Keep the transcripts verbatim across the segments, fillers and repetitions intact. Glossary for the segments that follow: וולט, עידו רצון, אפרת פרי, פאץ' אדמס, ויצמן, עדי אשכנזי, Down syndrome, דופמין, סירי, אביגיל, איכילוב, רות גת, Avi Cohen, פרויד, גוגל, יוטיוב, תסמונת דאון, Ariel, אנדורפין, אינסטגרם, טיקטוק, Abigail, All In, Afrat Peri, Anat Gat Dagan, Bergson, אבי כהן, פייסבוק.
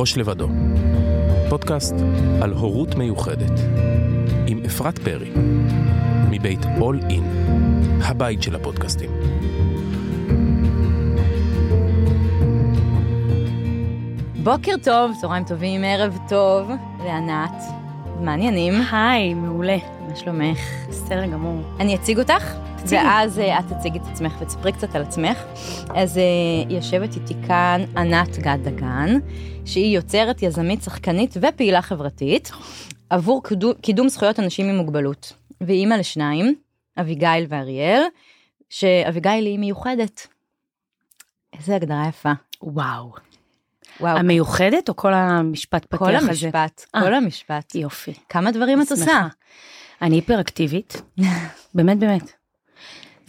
ראש לבדו, פודקאסט על הורות מיוחדת, עם אפרת פרי, מבית All In, הבית של הפודקאסטים. בוקר טוב, צהריים טובים, ערב טוב, לענת, מעניינים. היי, מעולה, מה שלומך? בסדר גמור. אני אציג אותך? ואז את תציג את עצמך ותספרי קצת על עצמך. אז יושבת איתי כאן ענת גת דגן, שהיא יוצרת, יזמית, שחקנית ופעילה חברתית, עבור קידום זכויות אנשים עם מוגבלות. והיא אמא לשניים, אביגיל ואריאל, שאביגיל היא מיוחדת. איזה הגדרה יפה. וואו. וואו. המיוחדת או כל המשפט פתח הזה? כל המשפט, כל המשפט. יופי. כמה דברים את עושה? אני היפראקטיבית, באמת באמת.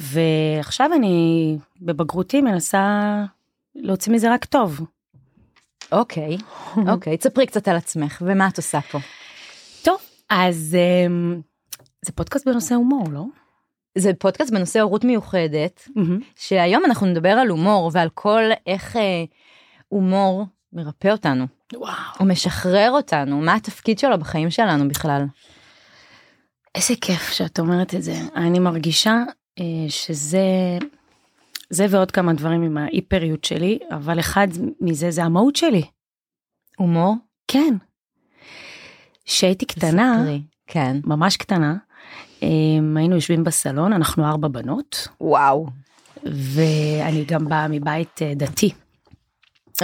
ועכשיו אני בבגרותי מנסה להוציא מזה רק טוב. אוקיי, אוקיי, תספרי קצת על עצמך, ומה את עושה פה? טוב, אז זה פודקאסט בנושא הומור, לא? זה פודקאסט בנושא הורות מיוחדת, שהיום אנחנו נדבר על הומור, ועל כל איך הומור מרפא אותנו. וואו. הוא משחרר אותנו, מה התפקיד שלו בחיים שלנו בכלל? איזה כיף שאת אומרת את זה. אני מרגישה שזה, זה ועוד כמה דברים עם ההיפריות שלי, אבל אחד מזה זה המהות שלי. הומור? כן. שהייתי קטנה, כן. ממש קטנה, היינו יושבים בסלון, אנחנו ארבע בנות. וואו. ואני גם באה מבית דתי.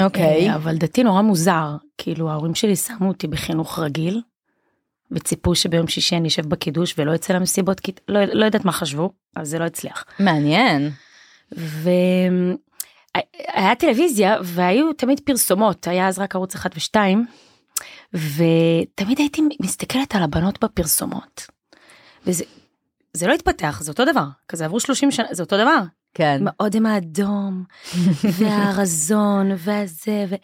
אוקיי. אבל דתי נורא מוזר, כאילו ההורים שלי שמו אותי בחינוך רגיל, וציפו שביום שישי אני יושב בקידוש ולא יצא למסיבות, לא, לא יודעת מה חשבו, אז זה לא הצליח. מעניין. והיה טלוויזיה, והיו תמיד פרסומות, היה אז רק ערוץ אחד ושתיים, ותמיד הייתי מסתכלת על הבנות בפרסומות. וזה זה לא התפתח, זה אותו דבר, כזה עברו שלושים שנה, זה אותו דבר. כן. האודם האדום, והרזון, והזה, ו...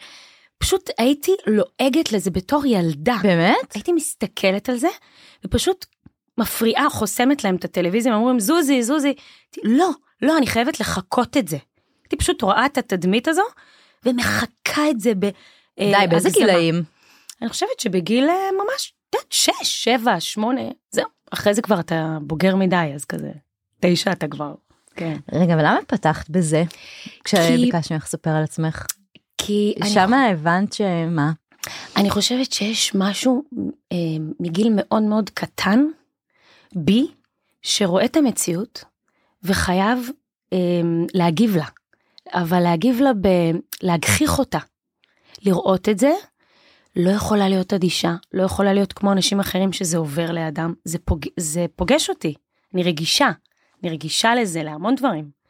פשוט הייתי לועגת לזה בתור ילדה. באמת? הייתי מסתכלת על זה, ופשוט מפריעה, חוסמת להם את הטלוויזיה, הם אומרים, זוזי, זוזי. לא, לא, אני חייבת לחכות את זה. הייתי פשוט רואה את התדמית הזו, ומחכה את זה ב... די, באיזה גילאים? אני חושבת שבגיל ממש, שש, שבע, שמונה, זהו. אחרי זה כבר אתה בוגר מדי, אז כזה, תשע אתה כבר. רגע, ולמה את פתחת בזה? כשביקשנו איך ספר על עצמך? כי שמה הבנת שמה? אני חושבת שיש משהו אה, מגיל מאוד מאוד קטן, בי, שרואה את המציאות, וחייב אה, להגיב לה. אבל להגיב לה, ב, להגחיך אותה. לראות את זה, לא יכולה להיות אדישה, לא יכולה להיות כמו אנשים אחרים שזה עובר לאדם. זה, פוג, זה פוגש אותי, אני רגישה. אני רגישה לזה, להמון דברים.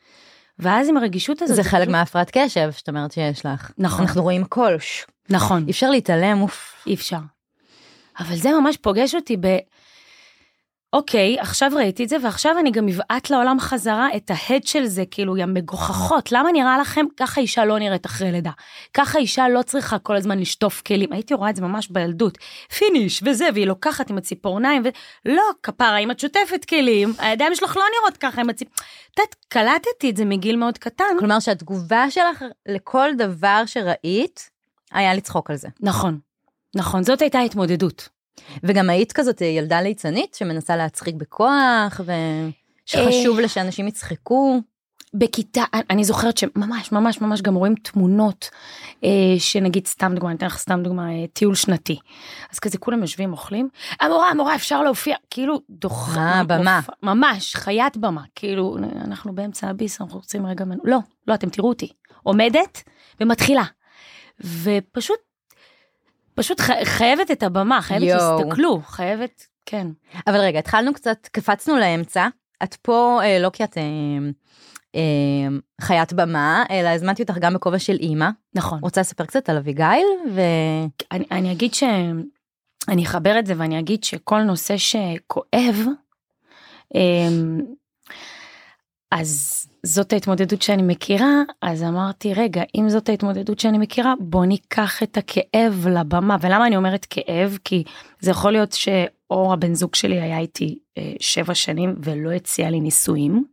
ואז עם הרגישות הזאת... זה חלק מהפרעת קשב, שאת אומרת שיש לך. נכון. אנחנו רואים כל... נכון. אי אפשר להתעלם, אוף. אי אפשר. אבל זה ממש פוגש אותי ב... אוקיי, עכשיו ראיתי את זה, ועכשיו אני גם מבעט לעולם חזרה את ההד של זה, כאילו, ים מגוחכות. למה נראה לכם? ככה אישה לא נראית אחרי לידה. ככה אישה לא צריכה כל הזמן לשטוף כלים. הייתי רואה את זה ממש בילדות. פיניש, וזה, והיא לוקחת עם הציפורניים, ולא, כפרה, אם את שוטפת כלים, הידיים שלך לא נראות ככה, עם הציפ... תת, קלטתי את זה מגיל מאוד קטן. כלומר, שהתגובה שלך לכל דבר שראית, היה לצחוק על זה. נכון, נכון, זאת הייתה התמודדות. וגם היית כזאת ילדה ליצנית שמנסה להצחיק בכוח ושחשוב לה שאנשים יצחקו בכיתה, אני זוכרת שממש ממש ממש גם רואים תמונות שנגיד סתם דוגמה, אני אתן לך סתם דוגמה, טיול שנתי, אז כזה כולם יושבים אוכלים, המורה המורה אפשר להופיע, כאילו דוחה, במה ממש חיית במה, כאילו אנחנו באמצע הביס, אנחנו רוצים רגע, לא, לא אתם תראו אותי, עומדת ומתחילה, ופשוט פשוט חייבת את הבמה, חייבת להסתכלו, חייבת, כן. אבל רגע, התחלנו קצת, קפצנו לאמצע, את פה לא כי את חיית במה, אלא הזמנתי אותך גם בכובע של אימא. נכון. רוצה לספר קצת על אביגיל? אני אגיד ש... אני אחבר את זה ואני אגיד שכל נושא שכואב, אז זאת ההתמודדות שאני מכירה, אז אמרתי, רגע, אם זאת ההתמודדות שאני מכירה, בוא ניקח את הכאב לבמה. ולמה אני אומרת כאב? כי זה יכול להיות שאור הבן זוג שלי היה איתי שבע שנים, ולא הציע לי נישואים,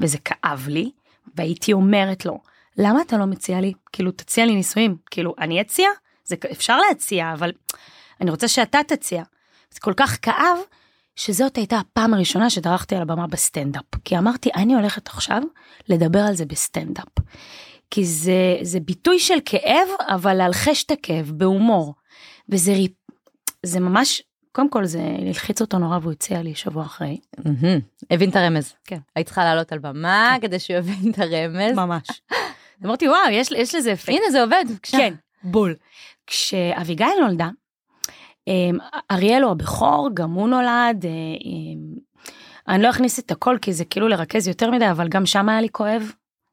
וזה כאב לי, והייתי אומרת לו, למה אתה לא מציע לי? כאילו, תציע לי נישואים. כאילו, אני אציע? זה אפשר להציע, אבל אני רוצה שאתה תציע. זה כל כך כאב, שזאת הייתה הפעם הראשונה שדרכתי על הבמה בסטנדאפ, כי אמרתי, אני הולכת עכשיו לדבר על זה בסטנדאפ, כי זה, זה ביטוי של כאב, אבל להלחש את הכאב, בהומור, וזה זה ממש, קודם כל זה ללחיץ אותו נורא, והוא הציע לי שבוע אחרי. הבין את הרמז. כן. היית צריכה לעלות על במה, כדי שהוא הבין את הרמז. ממש. אמרתי, וואו, יש, יש לזה אפקט. הנה, זה עובד. כן, בול. כשאביגיל נולדה, אריאל הוא הבכור, גם הוא נולד, אני לא אכניס את הכל, כי זה כאילו לרכז יותר מדי, אבל גם שם היה לי כואב,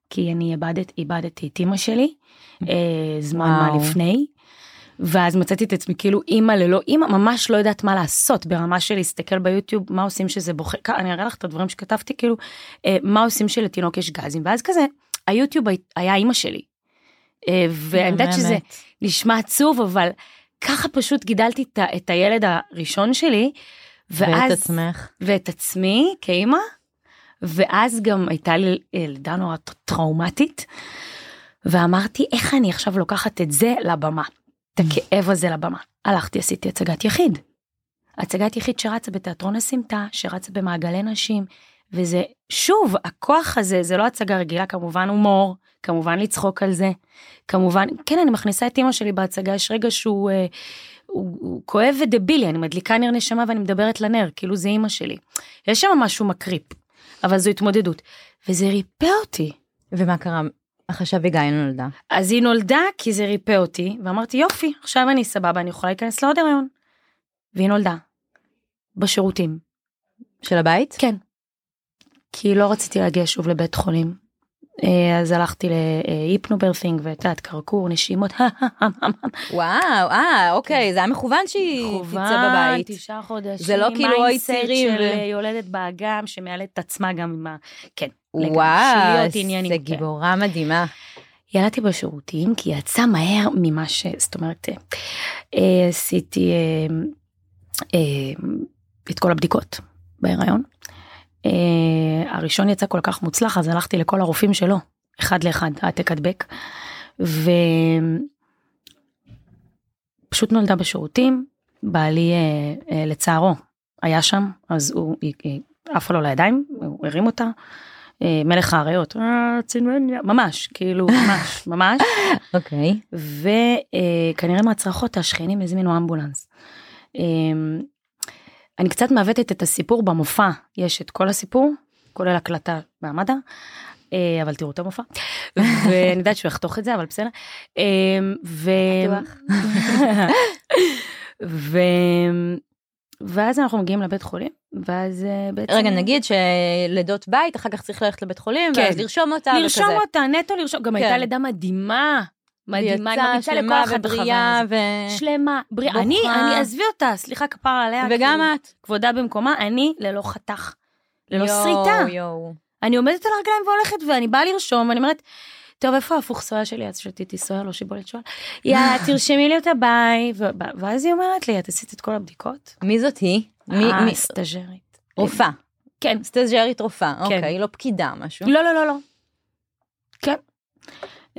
כי אני איבדת, איבדתי את אמא שלי, זמן מה לפני, ואז מצאתי את עצמי כאילו אמא ללא אמא, ממש לא יודעת מה לעשות, ברמה של להסתכל ביוטיוב, מה עושים שזה בוחר, אני אראה לך את הדברים שכתבתי, כאילו, מה עושים שלתינוק יש גזים, ואז כזה, היוטיוב היה אמא שלי, ואני יודעת שזה נשמע עצוב, אבל ככה פשוט גידלתי את הילד הראשון שלי, ואת עצמך. ואת עצמי, כאמא, ואז גם הייתה לי ילדה נורא טראומטית, ואמרתי, איך אני עכשיו לוקחת את זה לבמה, את הכאב הזה לבמה. הלכתי, עשיתי הצגת יחיד. הצגת יחיד שרצה בתיאטרון הסמטה, שרצה במעגלי נשים, וזה, שוב, הכוח הזה, זה לא הצגה רגילה, כמובן הומור, כמובן לצחוק על זה, כמובן, כן, אני מכניסה את אמא שלי בהצגה, יש רגע שהוא אה, הוא, הוא כואב ודבילי, אני מדליקה נר נשמה ואני מדברת לנר, כאילו זה אמא שלי. יש שם משהו מקריפ, אבל זו התמודדות, וזה ריפא אותי. ומה קרה? עכשיו אביגיל נולדה. אז היא נולדה כי זה ריפא אותי, ואמרתי יופי, עכשיו אני סבבה, אני יכולה להיכנס לעוד הריון. והיא נולדה, בשירותים. של הבית? כן. כי לא רציתי להגיע שוב לבית חולים, אז הלכתי להיפנוברפינג, ותת קרקור, נשימות, וואו, אה, אוקיי, זה היה מכוון שהיא תצא בבית. תשעה חודשים, זה לא כאילו אוי צירים. של יולדת באגם, שמעלת את עצמה גם עם ה... כן, וואו, זה גיבורה מדהימה. ילדתי בשירותים, כי יצא מהר ממה ש... זאת אומרת, עשיתי את כל הבדיקות בהיריון, הראשון יצא כל כך מוצלח, אז הלכתי לכל הרופאים שלו, אחד לאחד, העתק הדבק, ופשוט נולדה בשירותים, בעלי לצערו היה שם, אז הוא עפה לו לידיים, הוא הרים אותה, מלך העריות, ממש, כאילו, ממש, ממש, אוקיי, וכנראה מהצרחות, השכנים הזמינו אמבולנס, וכנראה, אני קצת מעוותת את הסיפור במופע, יש את כל הסיפור, כולל הקלטה מעמדה, אבל תראו את המופע, ואני יודעת שהוא יחתוך את זה, אבל בסדר. ואז אנחנו מגיעים לבית חולים, ואז בעצם... רגע, נגיד שלדות בית, אחר כך צריך ללכת לבית חולים, ואז לרשום אותה. לרשום אותה, נטו לרשום, גם הייתה לידה מדהימה. מדהימה, היא מרגישה לכל אחד בריאה ו... שלמה, בריאה, אני, אני אעזבי אותה, סליחה כפר עליה, וגם את, כבודה במקומה, אני ללא חתך, ללא שריטה, אני עומדת על הרגליים והולכת, ואני באה לרשום, ואני אומרת, טוב, איפה הפוך סויה שלי, אז שתיתי סויה, לא שיבולת שואל, יא, תרשמי לי אותה, ביי, ואז היא אומרת לי, את עשית את כל הבדיקות? מי זאת היא? אה, סטאז'רית. רופאה. כן. סטאז'רית רופאה, אוקיי, לא פקידה, משהו. לא, לא, לא, לא. כן.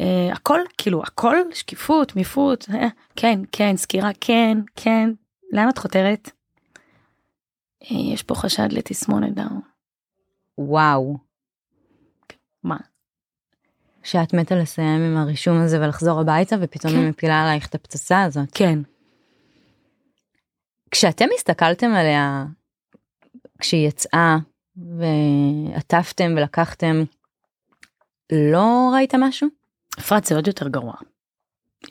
Uh, הכל, כאילו, הכל, שקיפות, מיפות, uh, כן, כן, סקירה, כן, כן, לאן את חותרת? Uh, יש פה חשד לתסמונת דאון. וואו. מה? שאת מתה לסיים עם הרישום הזה ולחזור הביתה, ופתאום כן. היא מפילה עלייך את הפצצה הזאת. כן. כשאתם הסתכלתם עליה, כשהיא יצאה, ועטפתם ולקחתם, לא ראית משהו? אפרת זה עוד יותר גרוע.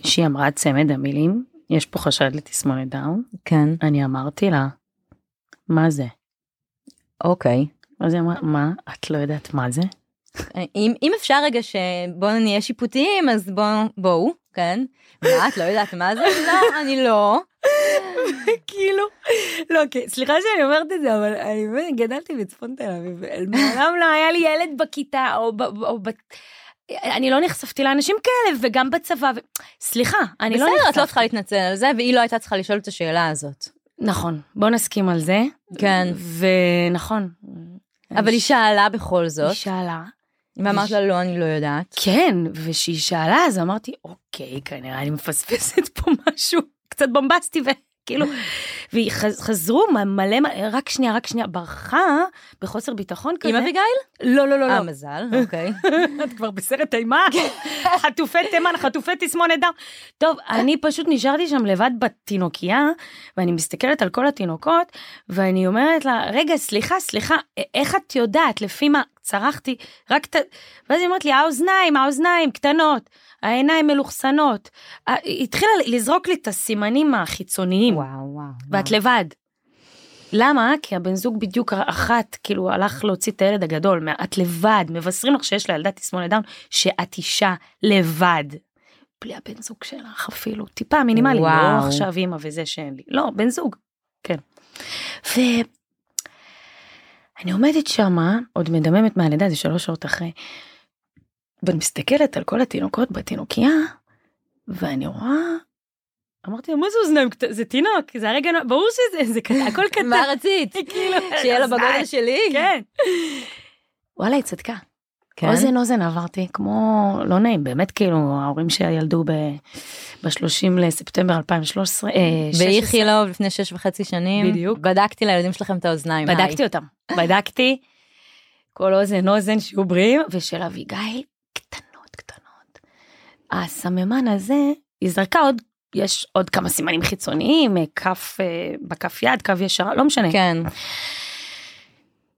שהיא אמרה צמד המילים, יש פה חשד לתסמונת דאון. כן. אני אמרתי לה, מה זה? אוקיי. אז היא אמרה, מה? את לא יודעת מה זה? אם, אם אפשר רגע שבואו נהיה שיפוטיים, אז בואו, בוא, כן? מה, את לא יודעת מה זה? לא, אני לא. כאילו, לא, סליחה שאני אומרת את זה, אבל אני גדלתי בצפון תל אביב, מעולם לא היה לי ילד בכיתה, או בת... אני לא נחשפתי לאנשים כאלה, וגם בצבא, ו... סליחה, אני בסדר, לא נחשפתי. בסדר, את לא צריכה להתנצל על זה, והיא לא הייתה צריכה לשאול את השאלה הזאת. נכון, בוא נסכים על זה. כן. ונכון. אבל היא שאלה בכל זאת. היא שאלה, ואמרת לה, לא, אני לא יודעת. כן, ושהיא שאלה, אז אמרתי, אוקיי, כנראה אני מפספסת פה משהו, קצת במבסטי, וכאילו, והיא חזרו מלא, רק שנייה, רק שנייה, ברחה, בחוסר ביטחון כזה. עם אביגיל? לא, לא, לא. אה, מזל, אוקיי. את כבר בסרט אימה, חטופי תימן, חטופי תסמונת דאון. טוב, אני פשוט נשארתי שם לבד בתינוקייה, ואני מסתכלת על כל התינוקות, ואני אומרת לה, רגע, סליחה, סליחה, איך את יודעת, לפי מה? צרחתי, רק ת... ואז היא אומרת לי, האוזניים, האוזניים קטנות, העיניים מלוכסנות. היא התחילה לזרוק לי את הסימנים החיצוניים. וואו, וואו. ואת וואו. לבד. למה? כי הבן זוג בדיוק אחת, כאילו, הלך להוציא את הילד הגדול. את לבד, מבשרים לך שיש לילדה תסמונת דאון, שאת אישה לבד. בלי הבן זוג שלך אפילו, טיפה מינימלי. וואו. לא עכשיו אימא וזה שאין לי. לא, בן זוג. כן. ו... אני עומדת שמה, עוד מדממת מהלידה, זה שלוש שעות אחרי, ואני מסתכלת על כל התינוקות בתינוקייה, ואני רואה, אמרתי לה, מה זה אוזניים? זה תינוק, זה הרגע, ברור שזה הכל קטן. מה רצית? שיהיה לה בגודל שלי? כן. וואלה, היא צדקה. אוזן אוזן עברתי, כמו, לא נעים, באמת כאילו, ההורים שילדו ב-שלושים לספטמבר אלפיים ושלוש עשרה, והיא חילה לפני שש וחצי שנים, בדיוק. בדקתי לילדים שלכם את האוזניים. בדקתי אותם, בדקתי, כל אוזן אוזן שיהיו בריאים, ושל אביגיל, קטנות, קטנות. הסממן הזה, היא זרקה עוד, יש עוד כמה סימנים חיצוניים, כף, בכף יד, קו ישר, לא משנה. כן.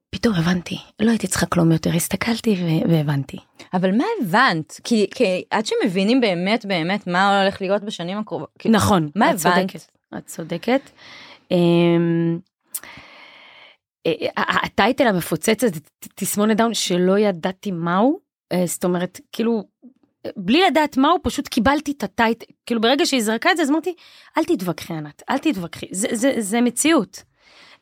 פתאום הבנתי, לא הייתי צריכה כלום יותר, הסתכלתי והבנתי. אבל מה הבנת? כי, כי עד שמבינים באמת באמת מה הולך להיות בשנים הקרובות. נכון, מה את הבנת? צודקת, את צודקת. הטייטל המפוצץ הזה, תסמונת דאון, שלא ידעתי מהו, זאת אומרת, כאילו, בלי לדעת מהו, פשוט קיבלתי את הטייטל, כאילו ברגע שהיא זרקה את זה, אז אמרתי, אל תתווכחי ענת, אל תתווכחי, זה, זה, זה מציאות.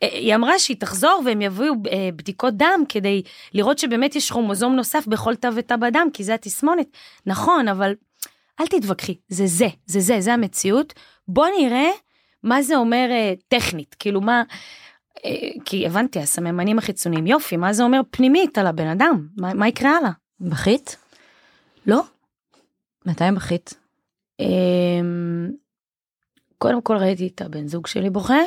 היא אמרה שהיא תחזור והם יביאו בדיקות דם כדי לראות שבאמת יש כרומוזום נוסף בכל תא ותא בדם, כי זה התסמונת. נכון, אבל אל תתווכחי, זה זה, זה זה, זה המציאות. בוא נראה מה זה אומר טכנית, כאילו מה, כי הבנתי, הסממנים החיצוניים, יופי, מה זה אומר פנימית על הבן אדם? מה, מה יקרה הלאה? בכית? לא. מתי בכית? קודם כל ראיתי את הבן זוג שלי בוכה,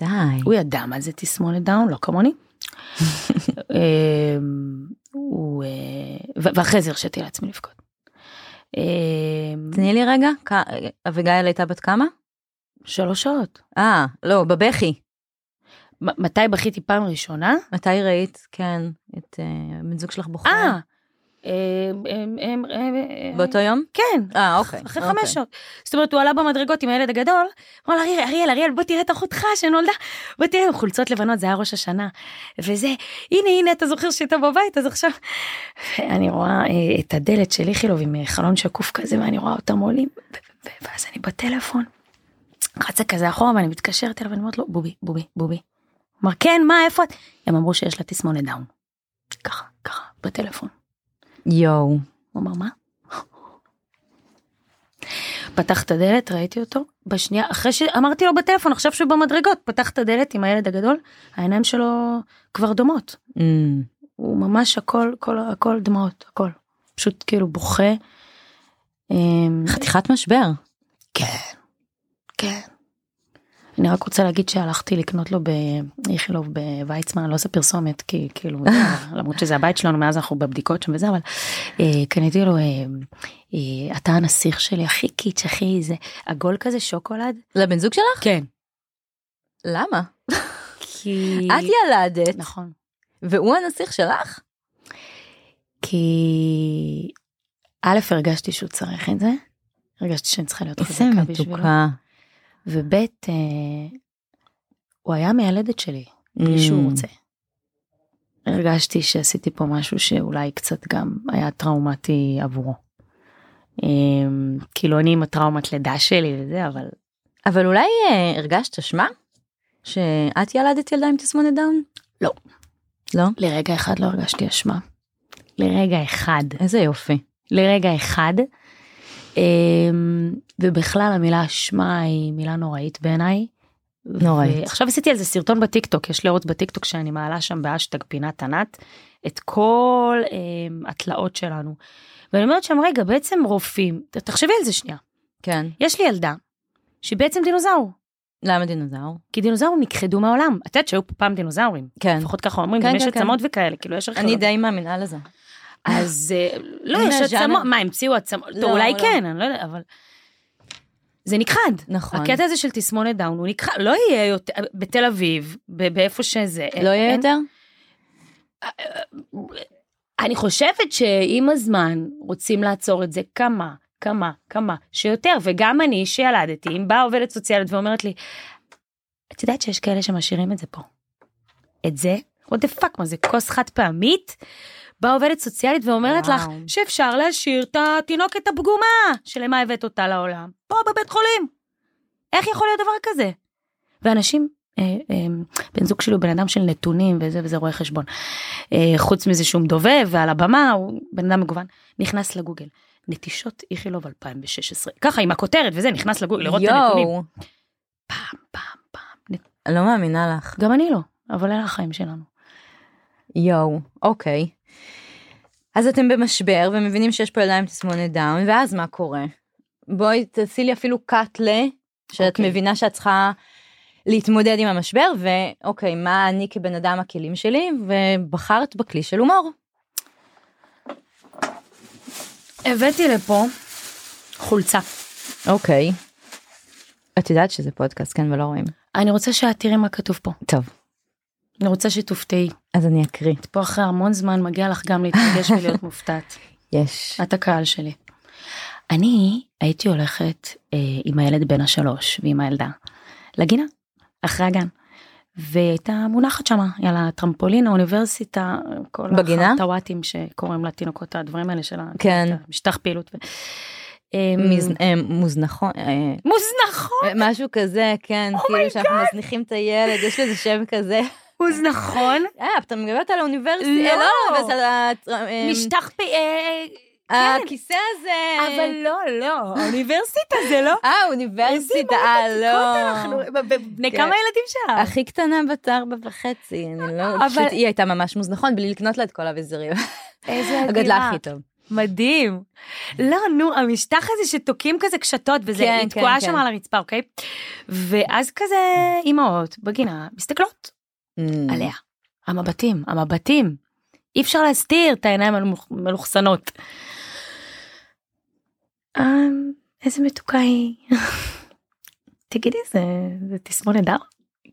די. הוא ידע מה זה תסמונת דאון, לא כמוני. ואחרי זה הרשיתי לעצמי לבכות. תני לי רגע, אביגיל הייתה בת כמה? שלוש שעות. אה, לא, בבכי. מתי בכיתי פעם ראשונה? מתי ראית, כן, את בן זוג שלך בוכה? אה. באותו יום? כן, אחרי חמש שעות. זאת אומרת, הוא עלה במדרגות עם הילד הגדול, אמר לה, אריאל, אריאל, בוא תראה את אחותך שנולדה, בוא תראה, חולצות לבנות, זה היה ראש השנה, וזה, הנה, הנה, אתה זוכר שאתה בבית, אז עכשיו, אני רואה את הדלת של איכילוב עם חלון שקוף כזה, ואני רואה אותם עולים, ואז אני בטלפון, חצה כזה אחורה, ואני מתקשרת אליו, ואני אומרת לו, בובי, בובי, בובי, אמר, כן, מה, איפה את? הם אמרו שיש לה תסמונת דאון. ככה, ככה, בטלפון. יואו, הוא אמר מה? פתח את הדלת, ראיתי אותו, בשנייה, אחרי שאמרתי לו בטלפון, עכשיו שהוא במדרגות, פתח את הדלת עם הילד הגדול, העיניים שלו כבר דומות, mm. הוא ממש הכל, הכל, הכל דמעות, הכל, פשוט כאילו בוכה. חתיכת משבר. כן, כן. אני רק רוצה להגיד שהלכתי לקנות לו באיכילוב בויצמן, אני לא עושה פרסומת, כי כאילו, למרות שזה הבית שלנו, מאז אנחנו בבדיקות שם וזה, אבל קניתי לו, אתה הנסיך שלי, הכי קיץ', הכי איזה, עגול כזה, שוקולד. לבן זוג שלך? כן. למה? כי... את ילדת. נכון. והוא הנסיך שלך? כי... א', הרגשתי שהוא צריך את זה, הרגשתי שאני צריכה להיות חזקה בשבילו. איזה מתוקה. ובית, אה, הוא היה מהילדת שלי, בלי שהוא רוצה. הרגשתי שעשיתי פה משהו שאולי קצת גם היה טראומטי עבורו. אה, כאילו אני עם הטראומת לידה שלי וזה, אבל... אבל אולי אה, הרגשת אשמה? שאת ילדת ילדה עם תסמונת דאון? לא. לא? לרגע אחד לא הרגשתי אשמה. לרגע אחד. איזה יופי. לרגע אחד... ובכלל המילה אשמה היא מילה נוראית בעיניי, נוראית. עכשיו עשיתי על זה סרטון בטיקטוק, יש לי ערוץ בטיקטוק שאני מעלה שם באשטג פינת ענת, את כל אה, התלאות שלנו. ואני אומרת שם, רגע, בעצם רופאים, תחשבי על זה שנייה. כן. יש לי ילדה, שהיא בעצם דינוזאור. למה דינוזאור? כי דינוזאורים נכחדו מהעולם. את יודעת שהיו פעם דינוזאורים. כן. לפחות ככה אומרים, גם יש עצמות וכאלה, כאילו יש ארכיון. אני די מאמינה לזה. אז לא, יש עצמות, מה, המציאו עצמות? טוב, אולי כן, אני לא יודע, אבל... זה נכחד. נכון. הקטע הזה של תסמונת דאון, הוא נכחד, לא יהיה יותר, בתל אביב, באיפה שזה. לא יהיה יותר? אני חושבת שעם הזמן רוצים לעצור את זה כמה, כמה, כמה שיותר, וגם אני שילדתי, אם באה עובדת סוציאלית ואומרת לי, את יודעת שיש כאלה שמשאירים את זה פה? את זה? עוד דפק, מה זה? כוס חד פעמית? באה עובדת סוציאלית ואומרת וואו. לך, שאפשר להשאיר את התינוקת הפגומה, שלמה הבאת אותה לעולם, פה בבית חולים. איך יכול להיות דבר כזה? ואנשים, אה, אה, בן זוג שלי הוא בן אדם של נתונים, וזה וזה רואה חשבון, אה, חוץ מזה שהוא מדובב, ועל הבמה, הוא בן אדם מגוון, נכנס לגוגל. נטישות איכילוב אלפיים ושש עשרה. ככה, עם הכותרת וזה, נכנס לגוגל, לראות יו. את הנתונים. פעם, פעם, פעם. אני לא מאמינה לך. גם אני לא, אבל אין החיים שלנו. יו, אוקיי. אז אתם במשבר, ומבינים שיש פה ילדה עם תסמונת דאון, ואז מה קורה? בואי תעשי לי אפילו קטלה, שאת אוקיי. מבינה שאת צריכה להתמודד עם המשבר, ואוקיי, מה אני כבן אדם הכלים שלי, ובחרת בכלי של הומור. הבאתי לפה חולצה. אוקיי. את יודעת שזה פודקאסט, כן, ולא רואים. אני רוצה שאת תראי מה כתוב פה. טוב. אני רוצה שתופתעי. אז אני אקריא. את פה אחרי המון זמן, מגיע לך גם להתרגש ולהיות מופתעת. יש. את הקהל שלי. אני הייתי הולכת אה, עם הילד בן השלוש, ועם הילדה, לגינה, אחרי הגן. והייתה מונחת שמה, יאללה, טרמפולין, האוניברסיטה, כל החטוואטים שקוראים לתינוקות, הדברים האלה של המשטח פעילות. מוזנחות. מוזנחות? משהו כזה, כן, כאילו שאנחנו מזניחים את הילד, יש לזה שם כזה. מוזנכון? אה, אתה מגבלת על האוניברסיטה. לא, לא, משטח פעילות. הכיסא הזה. אבל לא, לא. האוניברסיטה זה לא. אה, האוניברסיטה, לא. בני כמה ילדים שם? הכי קטנה בת ארבע וחצי. היא הייתה ממש מוזנכון, בלי לקנות לה את כל הויזריות. איזה אדירה. הגדלה הכי טוב. מדהים. לא, נו, המשטח הזה שתוקים כזה קשתות, וזה תקועה שם על הרצפה, אוקיי? ואז כזה אמאות בגינה מסתכלות עליה. המבטים, המבטים. אי אפשר להסתיר את העיניים המלוכסנות. איזה מתוקה היא. תגידי, זה תסמונת דאון?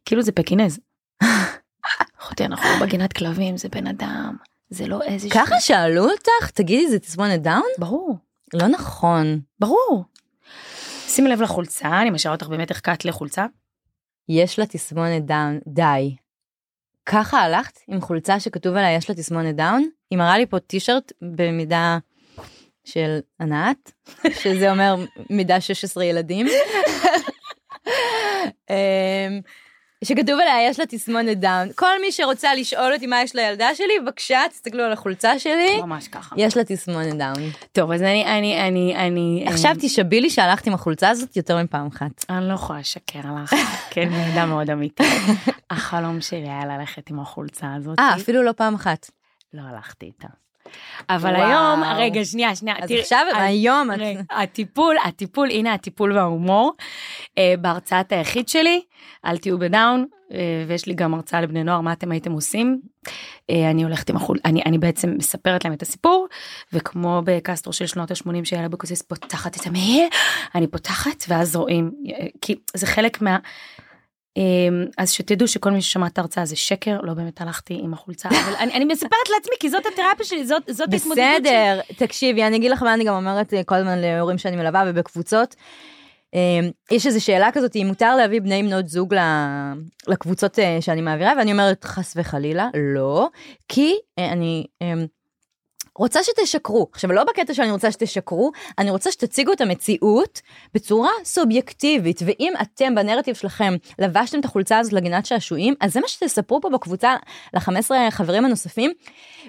כאילו זה פקינז. אחותי, אנחנו בגינת כלבים, זה בן אדם, זה לא איזה... ככה שאלו אותך, תגידי, זה תסמונת דאון? ברור. לא נכון. ברור. שימי לב לחולצה, אני משאירה אותך באמת ערכת לחולצה. יש לה תסמונת דאון, די. ככה הלכת עם חולצה שכתוב עליה, יש לה תסמונת דאון, היא מראה לי פה טישרט במידה... של ענת, שזה אומר מידה שש עשרה ילדים, שכתוב עליה, יש לה תסמונת דאון. כל מי שרוצה לשאול אותי מה יש לילדה שלי, בבקשה, תסתכלו על החולצה שלי. ממש ככה. יש לה תסמונת דאון. טוב, אז אני, אני, אני, אני... עכשיו תשבי לי שהלכת עם החולצה הזאת יותר מפעם אחת. אני לא יכולה לשקר לך, כן, מידה מאוד אמיתית. החלום שלי היה ללכת עם החולצה הזאת. אה, אפילו לא פעם אחת. לא הלכתי איתה. אבל וואו. היום, רגע, שנייה, שנייה. אז תרא, עכשיו, ה... היום. רגע, הטיפול, הטיפול, הנה הטיפול וההומור, אה, בהרצאת היחיד שלי, אל תהיו בדאון, אה, ויש לי גם הרצאה לבני נוער, מה אתם הייתם עושים, אה, אני הולכת עם החול, אני, אני בעצם מספרת להם את הסיפור, וכמו בקסטור של שנות ה-שמונים, שיעלה בקוסיס, פותחת את המהיר, אני פותחת, ואז רואים, אה, כי זה חלק מה... אז שתדעו שכל מי ששמע את ההרצאה זה שקר, לא באמת הלכתי עם החולצה, אבל אני, אני מספרת לעצמי, כי זאת התרפיה שלי, זאת, זאת התמודדות שלי. בסדר, תקשיבי, אני אגיד לך מה אני גם אומרת כל הזמן להורים שאני מלווה ובקבוצות, יש איזו שאלה כזאת, אם מותר להביא בני בנות זוג לקבוצות שאני מעבירה, ואני אומרת חס וחלילה, לא, כי אני... רוצה שתשקרו. עכשיו, לא בקטע שאני רוצה שתשקרו, אני רוצה שתציגו את המציאות בצורה סובייקטיבית, ואם אתם בנרטיב שלכם לבשתם את החולצה הזאת לגינת שעשועים, אז זה מה שתספרו פה בקבוצה ל-חמישה עשר חברים הנוספים,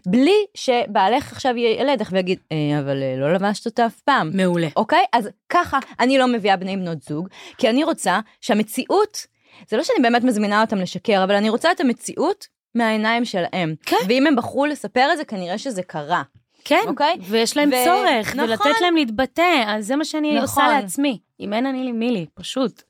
בלי שבעלך עכשיו ילדך ויגיד, אבל לא לבשת אותה אף פעם. מעולה. אוקיי? אז ככה, אני לא מביאה בני בנות זוג, כי אני רוצה שהמציאות זה לא שאני באמת מזמינה אותם לשקר, אבל אני רוצה את המציאות מהעיניים שלהם. כן. ואם הם בחרו לספר את זה, כנראה שזה קרה. כן, okay? ויש להם ו... צורך, נכון. ולתת להם להתבטא, אז זה מה שאני נכון. עושה לעצמי. אם אין אני לי מילי, פשוט.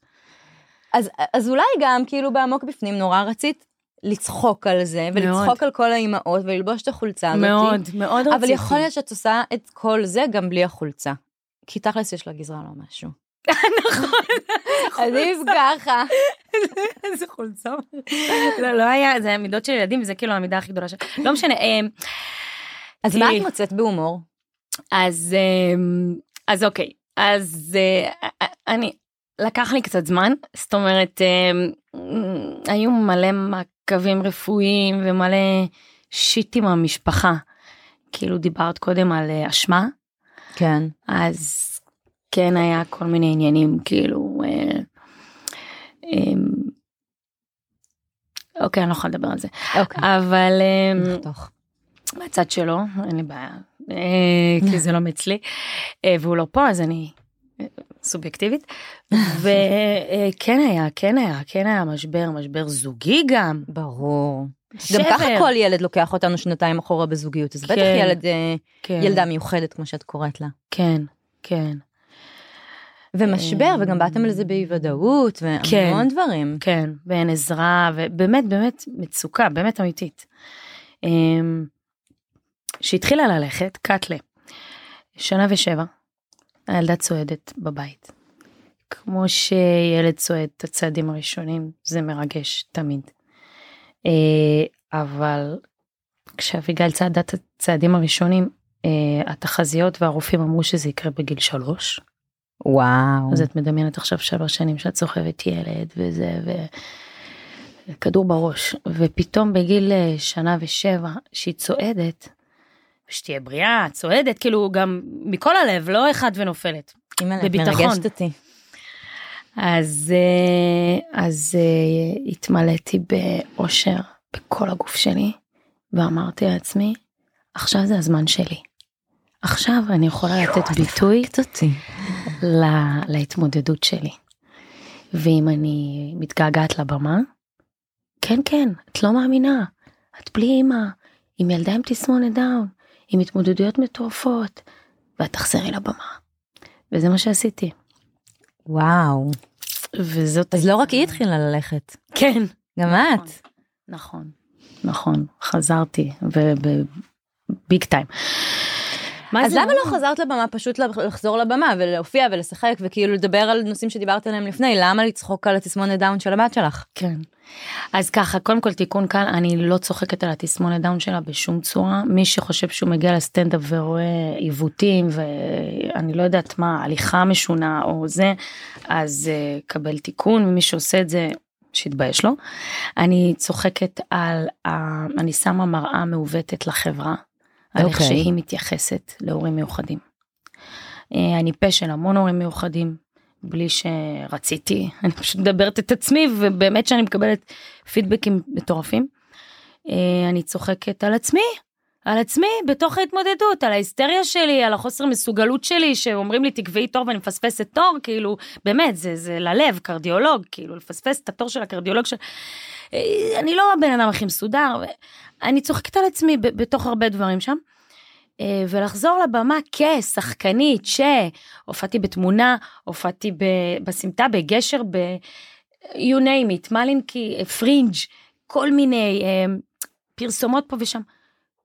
אז, אז אולי גם, כאילו בעמוק בפנים, נורא רצית לצחוק על זה, ולצחוק על כל האימהות, וללבוש את החולצה הזאת. מאוד, מאוד רציתי. אבל יכול להיות שאת עושה את כל זה גם בלי החולצה. כי תכלס יש לה גזרה לא משהו. נכון. עדיף ככה. איזה חולצה. לא, לא היה, זה המידות של ילדים, וזה כאילו המידה הכי גדולה של... לא משנה. אז מה את מוצאת בהומור? אז אוקיי. אז אני... לקח לי קצת זמן, זאת אומרת, היו מלא מעקבים רפואיים ומלא שיט עם המשפחה. כאילו דיברת קודם על אשמה. כן. אז כן היה כל מיני עניינים, כאילו, אה, אה, אוקיי, אני לא יכולה לדבר על זה. אוקיי. אבל... אה, נחתוך. בצד שלו, אין לי בעיה, אה, כי זה לא מצלי. אה, והוא לא פה, אז אני... סובייקטיבית, וכן היה, כן היה, כן היה משבר, משבר זוגי גם. ברור. גם ככה כל ילד לוקח אותנו שנתיים אחורה בזוגיות, אז בטח ילדה מיוחדת, כמו שאת קוראת לה. כן, כן. ומשבר, וגם באתם לזה באי-ודאות, והמון דברים. כן, ואין עזרה, ובאמת, באמת מצוקה, באמת אמיתית. שהתחילה ללכת, קטלה, שנה ושבע, הילדה צועדת בבית. כמו שילד צועד את הצעדים הראשונים, זה מרגש תמיד. אבל כשאביגל צעדה את הצעדים הראשונים, התחזיות והרופאים אמרו שזה יקרה בגיל שלוש. וואו. אז את מדמיינת עכשיו שלוש שנים שאת סוחבת ילד וזה, וכדור בראש. ופתאום בגיל שנה ושבע שהיא צועדת, שתהיה בריאה, צועדת, כאילו גם מכל הלב, לא אחד ונופלת. בביטחון. מרגשת אותי. אז, אז התמלאתי באושר בכל הגוף שלי, ואמרתי לעצמי, עכשיו זה הזמן שלי. עכשיו אני יכולה לתת ביטוי לה, להתמודדות שלי. ואם אני מתגעגעת לבמה, כן, כן, את לא מאמינה, את בלי אימא, עם ילדה עם תסמונת דאון. עם התמודדויות מטורפות, ואת תחזרי לבמה. וזה מה שעשיתי. וואו. וזאת... אז לא רק היא התחילה ללכת. כן. גם נכון, את. נכון, נכון. חזרתי, וביג טיים. אז למה לא חזרת לבמה? פשוט לחזור לבמה, ולהופיע ולשחק, וכאילו לדבר על נושאים שדיברת עליהם לפני, למה לצחוק על התסמונת דאון של הבת שלך? כן. אז ככה, קודם כל תיקון כאן, אני לא צוחקת על התסמונת דאון שלה בשום צורה, מי שחושב שהוא מגיע לסטנדאפ ורואה עיוותים, ואני לא יודעת מה, הליכה משונה או זה, אז קבל תיקון, ומי שעושה את זה, שיתבייש לו. אני צוחקת על, אני שמה מראה מעוותת לחברה, על איך שהיא מתייחסת להורים מיוחדים. אני פה של המון הורים מיוחדים, בלי שרציתי, אני פשוט מדברת את עצמי, ובאמת שאני מקבלת פידבקים מטורפים. אני צוחקת על עצמי, על עצמי, בתוך ההתמודדות, על ההיסטריה שלי, על החוסר מסוגלות שלי, שאומרים לי תקבעי תור ואני מפספסת תור, כאילו, באמת, זה, זה ללב, קרדיולוג, כאילו, לפספס את התור של הקרדיולוג של... אני לא הבן אדם הכי מסודר, אני צוחקת על עצמי בתוך הרבה דברים שם, ולחזור לבמה כשחקנית, שהופעתי בתמונה, הופעתי בסמטה, בגשר, ב... you name it, מלינקי, פרינג', כל מיני פרסומות פה ושם,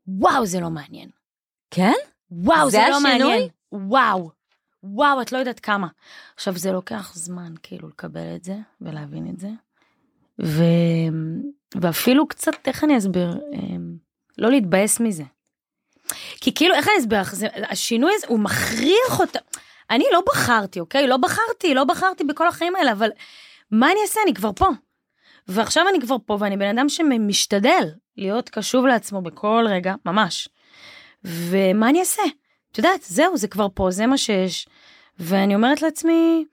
וואו, זה לא מעניין. כן? וואו, זה, זה לא מעניין. וואו, וואו, את לא יודעת כמה. עכשיו, זה לוקח זמן כאילו לקבל את זה, ולהבין את זה, ו... ואפילו קצת, איך אני אסביר, לא להתבאס מזה. כי כאילו, איך אני אסביר, השינוי הזה, הוא מכריח אותה. אני לא בחרתי, אוקיי? לא בחרתי, לא בחרתי בכל החיים האלה, אבל מה אני אעשה? אני כבר פה. ועכשיו אני כבר פה, ואני בן אדם שמשתדל להיות קשוב לעצמו בכל רגע, ממש. ומה אני אעשה? את יודעת, זהו, זה כבר פה, זה מה שיש. ואני אומרת לעצמי,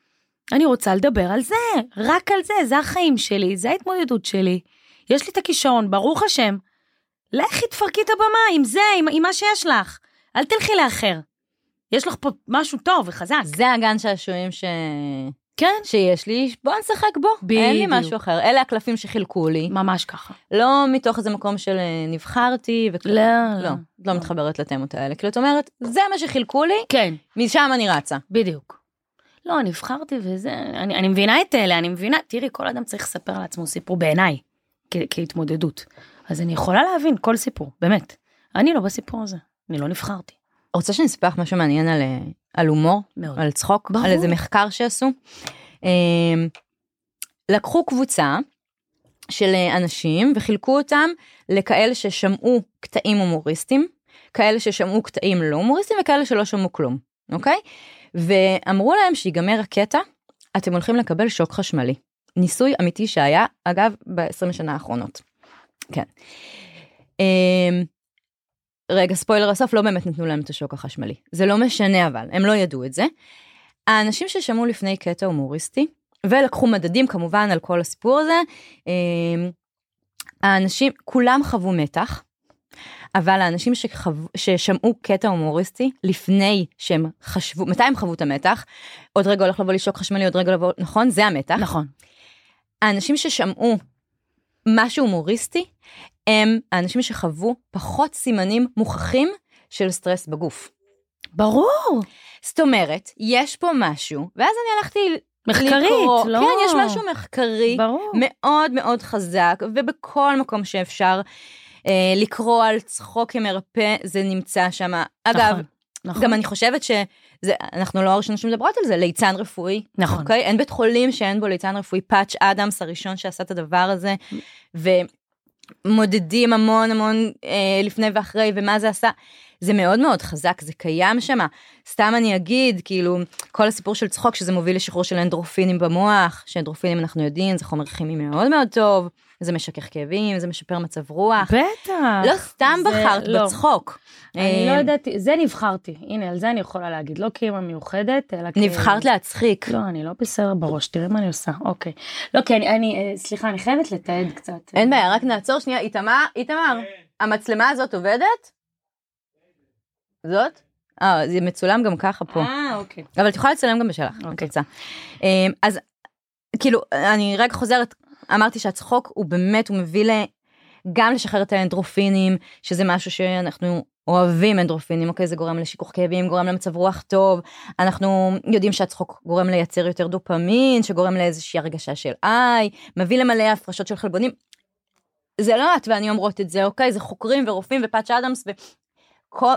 אני רוצה לדבר על זה, רק על זה, זה החיים שלי, זה ההתמודדות שלי. יש לי את הכישרון, ברוך השם, לכי תפרקי את הבמה עם זה, עם, עם מה שיש לך. אל תלכי לאחר. יש לך פה משהו טוב וחזק. זה הגן שעשועים ש... כן. שיש לי, בוא נשחק בו. בדיוק. אין לי משהו אחר. אלה הקלפים שחילקו לי. ממש ככה. לא מתוך איזה מקום של נבחרתי. וכ... לא. לא. לא מתחברת לתמות האלה. כאילו, את אומרת, זה מה שחילקו לי. כן. משם אני רצה. בדיוק. לא, נבחרתי וזה, אני, אני מבינה את אלה, אני מבינה, תראי, כל אדם צריך לספר על עצמו סיפור בעיניי, כ, כהתמודדות. אז אני יכולה להבין כל סיפור, באמת. אני לא בסיפור הזה, אני לא נבחרתי. רוצה שנספר משהו מעניין על, על הומור, מאוד. על צחוק, ברור. על איזה מחקר שעשו. לקחו קבוצה של אנשים וחילקו אותם לכאלה ששמעו קטעים הומוריסטים, כאלה ששמעו קטעים לא הומוריסטים וכאלה שלא שמעו כלום, אוקיי? ואמרו להם שיגמר הקטע, אתם הולכים לקבל שוק חשמלי. ניסוי אמיתי שהיה, אגב, ב-עשרים שנה האחרונות. כן. רגע, ספוילר הסוף, לא באמת נתנו להם את השוק החשמלי. זה לא משנה אבל, הם לא ידעו את זה. האנשים ששמעו לפני קטע הומוריסטי, ולקחו מדדים כמובן על כל הסיפור הזה, האנשים, כולם חוו מתח, אבל האנשים שחו... ששמעו קטע הומוריסטי, לפני שהם חשבו, מתי הם חוו את המתח? עוד רגע הולך לבוא לי שוק חשמלי, עוד רגע לבוא, נכון? זה המתח. נכון. האנשים ששמעו משהו הומוריסטי, הם האנשים שחוו פחות סימנים מוכחים של סטרס בגוף. ברור. זאת אומרת, יש פה משהו, ואז אני הלכתי... מחקרית, לקרוא. לא. כן, יש משהו מחקרי, ברור. מאוד מאוד חזק, ובכל מקום שאפשר... לקרוא על צחוק כמרפא, זה נמצא שם. אגב, גם אני חושבת שאנחנו לא הראשון שמדברות על זה, ליצן רפואי. נכון. אין בית חולים שאין בו ליצן רפואי, פאץ' אדמס הראשון שעשה את הדבר הזה, ומודדים המון המון לפני ואחרי, ומה זה עשה? זה מאוד מאוד חזק, זה קיים שם. סתם אני אגיד, כאילו, כל הסיפור של צחוק, שזה מוביל לשחרור של אנדרופינים במוח, שאנדרופינים אנחנו יודעים, זה חומר כימי מאוד מאוד טוב, זה משכך כאבים, זה משפר מצב רוח. בטח. לא סתם בחרת לא. בצחוק. אני לא ידעתי, זה נבחרתי. הנה, על זה אני יכולה להגיד, לא כאימא מיוחדת, אלא כאימא... נבחרת להצחיק. לא, אני לא בסדר בראש, תראה מה אני עושה. אוקיי. לא, כי אני, אני סליחה, אני חייבת לתעד קצת. אין בעיה, רק נעצור שנייה. איתמר, איתמר, המצלמה הזאת עובדת? זאת? אה, זה מצולם גם ככה פה. אה, אוקיי. אבל את יכולה לצלם גם בשלך. אוקיי. אז, כאילו, אני רק חוזרת... אמרתי שהצחוק הוא באמת, הוא מביא גם לשחרר את האנדרופינים, שזה משהו שאנחנו אוהבים אנדרופינים, אוקיי, זה גורם לשיכוך כאבים, גורם למצב רוח טוב, אנחנו יודעים שהצחוק גורם לייצר יותר דופמין, שגורם לאיזושהי הרגשה של איי, מביא למלא הפרשות של חלבונים, זה לא את ואני אומרות את זה, אוקיי, זה חוקרים ורופאים ופאץ' אדמס, וכל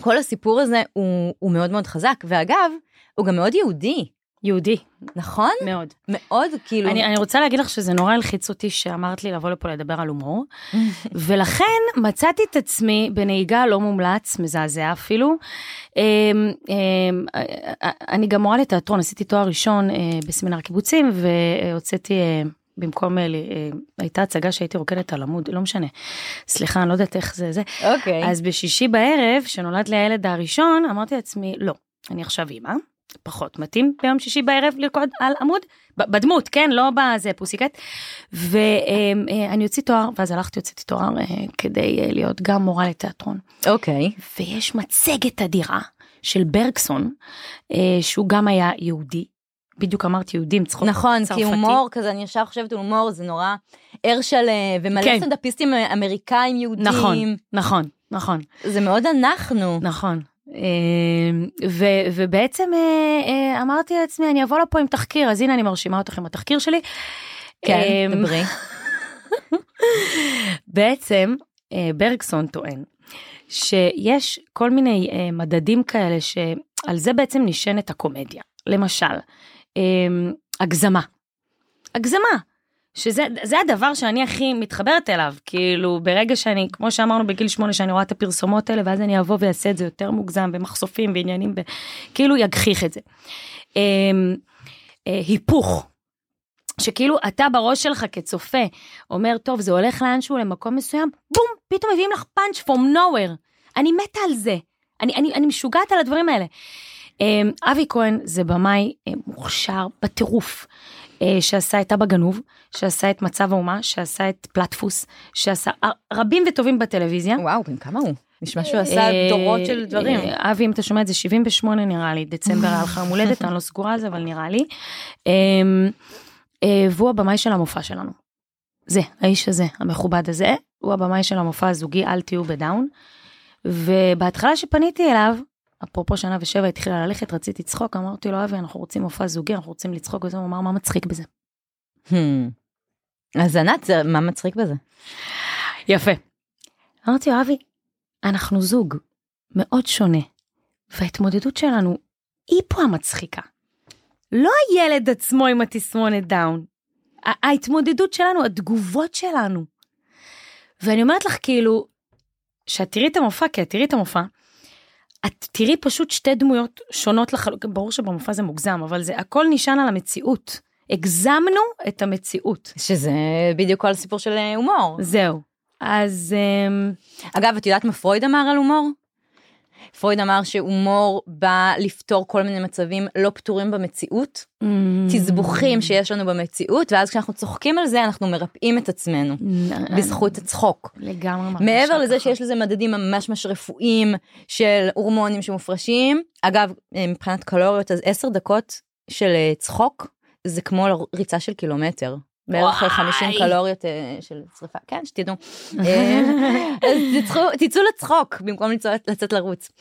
כל הסיפור הזה הוא, הוא מאוד מאוד חזק, ואגב, הוא גם מאוד יהודי, יהודי. נכון? מאוד. מאוד, כאילו... אני, אני רוצה להגיד לך שזה נורא הלחיץ אותי שאמרת לי לבוא לפה לדבר על הומור, ולכן מצאתי את עצמי בנהיגה לא מומלץ, מזעזע אפילו. אני גם מורה לתיאטרון, עשיתי תואר ראשון בסמינר קיבוצים, והוצאתי... במקום אלי, הייתה הצגה שהייתי רוקדת על עמוד, לא משנה. סליחה, אני לא יודעת איך זה זה. אוקיי. אז בשישי בערב, שנולד לי הילד הראשון, אמרתי לעצמי, לא, אני עכשיו אימא. פחות מתאים ביום שישי בערב לרקוד על עמוד, בדמות, כן, לא בזה פוסיקט, ואני יוצאתי תואר, ואז הלכתי יוצאתי תואר כדי להיות גם מורה לתיאטרון. אוקיי. ויש מצגת אדירה של ברגסון, שהוא גם היה יהודי, בדיוק אמרתי יהודים, צחוק נכון, צרפתי. נכון, כי הומור כזה, אני ישר חושבת, הומור זה נורא הרשל, ומלא כן. סטנדאפיסטים אמריקאים יהודים. נכון, נכון, נכון. זה מאוד אנחנו. נכון. ו- ובעצם אמרתי לעצמי, אני אבוא לפה עם תחקיר, אז הנה אני מרשימה אותך עם התחקיר שלי. כן, דברי. בעצם, ברגסון טוען, שיש כל מיני מדדים כאלה, שעל זה בעצם נשענת הקומדיה. למשל, הגזמה. הגזמה. שזה, זה הדבר שאני הכי מתחברת אליו, כאילו ברגע שאני, כמו שאמרנו בגיל שמונה, שאני רואה את הפרסומות האלה, ואז אני אבוא ועשה את זה יותר מוגזם, במחשופים, בעניינים, ב... כאילו יגחיך את זה. אה, אה, היפוך, שכאילו אתה בראש שלך כצופה, אומר, טוב, זה הולך לאנשהו למקום מסוים, בום, פתאום מביאים לך punch from nowhere. אני מתה על זה. אני, אני, אני משוגעת על הדברים האלה. אה, אבי כהן זה במאי אה, מוכשר בטירוף. שעשה את אבא גנוב, שעשה את מצב האומה, שעשה את פלטפוס, שעשה רבים וטובים בטלוויזיה. וואו, בן כמה הוא? נשמע שהוא עשה דורות של דברים. אבי, אם אתה שומע את זה, שבעים ושמונה נראה לי, דצמבר היה לך המולדת, אני לא סגורה על זה, אבל נראה לי. והוא הבמאי של המופע שלנו. זה, האיש הזה, המכובד הזה, הוא הבמאי של המופע הזוגי, אל תהיו בדאון. ובהתחלה שפניתי אליו, אפרופו שנה ושבע, התחילה ללכת, רציתי לצחוק, אמרתי לו, אבי, אנחנו רוצים מופע זוגי, אנחנו רוצים לצחוק, וזה הוא אמר, מה מצחיק בזה? אז ענת, מה מצחיק בזה? יפה. אמרתי לו, אבי, אנחנו זוג מאוד שונה, וההתמודדות שלנו היא פה המצחיקה. לא הילד עצמו עם התסמונת דאון. ההתמודדות שלנו, התגובות שלנו. ואני אומרת לך כאילו, שאת תראי את המופע, כי את תראי את המופע, את תראי פשוט שתי דמויות שונות לחלוטין, ברור שבמופע זה מוגזם, אבל זה הכל נשען על המציאות. הגזמנו את המציאות. שזה בדיוק כל סיפור של הומור. זהו. אז... אגב, את יודעת מה פרויד אמר על הומור? פרויד אמר שהומור בא לפתור כל מיני מצבים לא פתורים במציאות, mm-hmm. תסבוכים שיש לנו במציאות, ואז כשאנחנו צוחקים על זה, אנחנו מרפאים את עצמנו, mm-hmm. בזכות הצחוק. לגמרי. מעבר לזה ככה. שיש לזה מדדים ממש ממש רפואיים, של הורמונים שמופרשים, אגב, מבחינת קלוריות, אז עשר דקות של צחוק, זה כמו ריצה של קילומטר. בערך חמישים קלוריות של צריפה, כן, שתדעו. אז תצאו לצחוק, במקום לצאת לרוץ.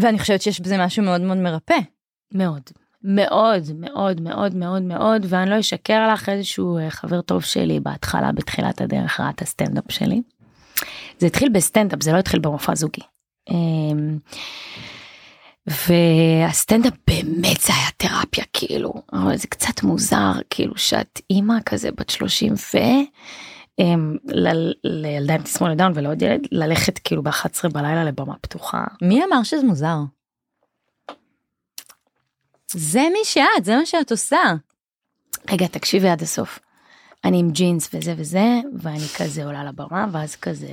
ואני חושבת שיש בזה משהו מאוד מאוד מרפא. מאוד, מאוד, מאוד, מאוד, מאוד, מאוד, ואני לא אשקר לך, איזשהו חבר טוב שלי בהתחלה, בתחילת הדרך, ראה את הסטנדאפ שלי. זה התחיל בסטנדאפ, זה לא התחיל במופע זוגי. והסטנדאפ באמת זה היה תרפיה כאילו, אבל זה קצת מוזר כאילו שאת אימא כזה בת שלושים ו לילדה עם תסמונת דאון ולעוד ילד ללכת כאילו ב-אחת עשרה בלילה לבמה פתוחה. מי אמר שזה מוזר? זה מי שאת, זה מה שאת עושה. רגע, תקשיבי עד הסוף. אני עם ג'ינס וזה וזה, ואני כזה עולה לבמה, ואז כזה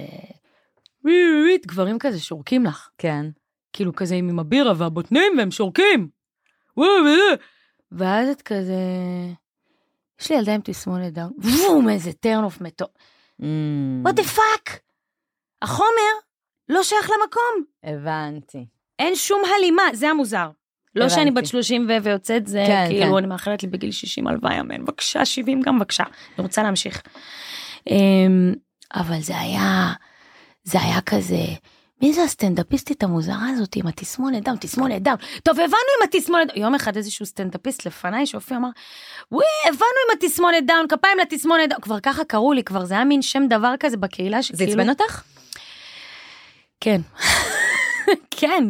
גברים כזה שורקים לך. כן. כאילו כזה עם הבירה והבוטנים, והם שורקים. ואז את כזה, יש לי ילדה עם תסמונת דאון, וואו, איזה טרנוף מתוק. What the fuck? החומר לא שייך למקום. הבנתי. אין שום הלימה, זה המוזר. לא שאני בת שלושים ויוצאת, זה כאילו, אני מאחלת לי בגיל שישים, הלוואי אמן, בבקשה, שבעים גם, בבקשה. אני רוצה להמשיך. אבל זה היה, זה היה כזה... מי זה הסטנדאפיסטית המוזרה הזאת, עם התסמונת דאון, תסמונת דאון, טוב, הבנו עם התסמונת דאון, יום אחד איזשהו סטנדאפיסט לפניי, שהופיע אמר, וואי, הבנו עם התסמונת דאון, כפיים לתסמונת דאון, כבר ככה קראו לי, כבר זה היה מין שם דבר כזה בקהילה, שכאילו... זה עצבן אותך? כן. כן.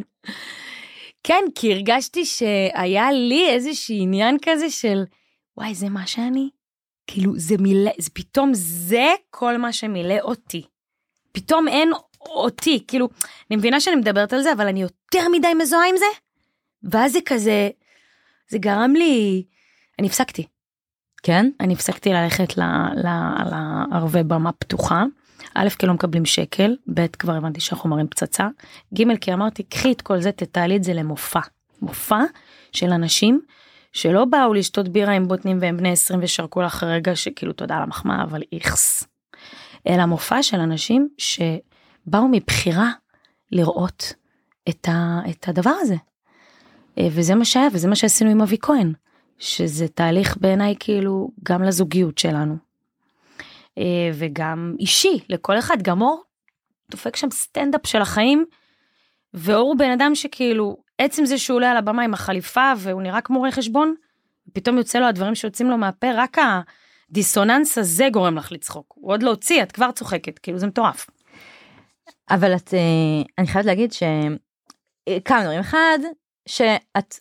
כן, כי הרגשתי שהיה לי איזשהו עניין כזה של, וואי, זה מה שאני? כאילו, זה מילה, פתאום זה כל מה שמילא אותי. פתאום אין... אותי, כאילו, אני מבינה שאני מדברת על זה, אבל אני יותר מדי מזוהה עם זה, ואז זה כזה, זה גרם לי, אני הפסקתי. כן? אני הפסקתי ללכת לערבי במה פתוחה, א', כי לא מקבלים שקל, ב', כבר הבנתי שהחומרים פצצה, ג', כי אמרתי, קחי את כל זה, תתעלי את זה למופע, מופע של אנשים, שלא באו לשתות בירה עם בוטנים והם בני עשרים ושרקו לך רגע, שכאילו תודה על המחמאה, אבל איכס. אלא מופע של אנשים ש... באו מבחירה לראות את, ה, את הדבר הזה. וזה מה שהיה, וזה מה שעשינו עם אבי כהן, שזה תהליך בעיניי כאילו גם לזוגיות שלנו, וגם אישי, לכל אחד, גם אור, דופק שם סטנדאפ של החיים, ואור הוא בן אדם שכאילו, עצם זה שהוא עולה על הבמה עם החליפה, והוא נראה כמו רואה חשבון, פתאום יוצא לו הדברים שיוצאים לו מהפה, רק הדיסוננס הזה גורם לך לצחוק, הוא עוד לא הוציא, את כבר צוחקת, כאילו זה מטורף. אבל את, אני חייבת להגיד שכמה דברים אחד, שאת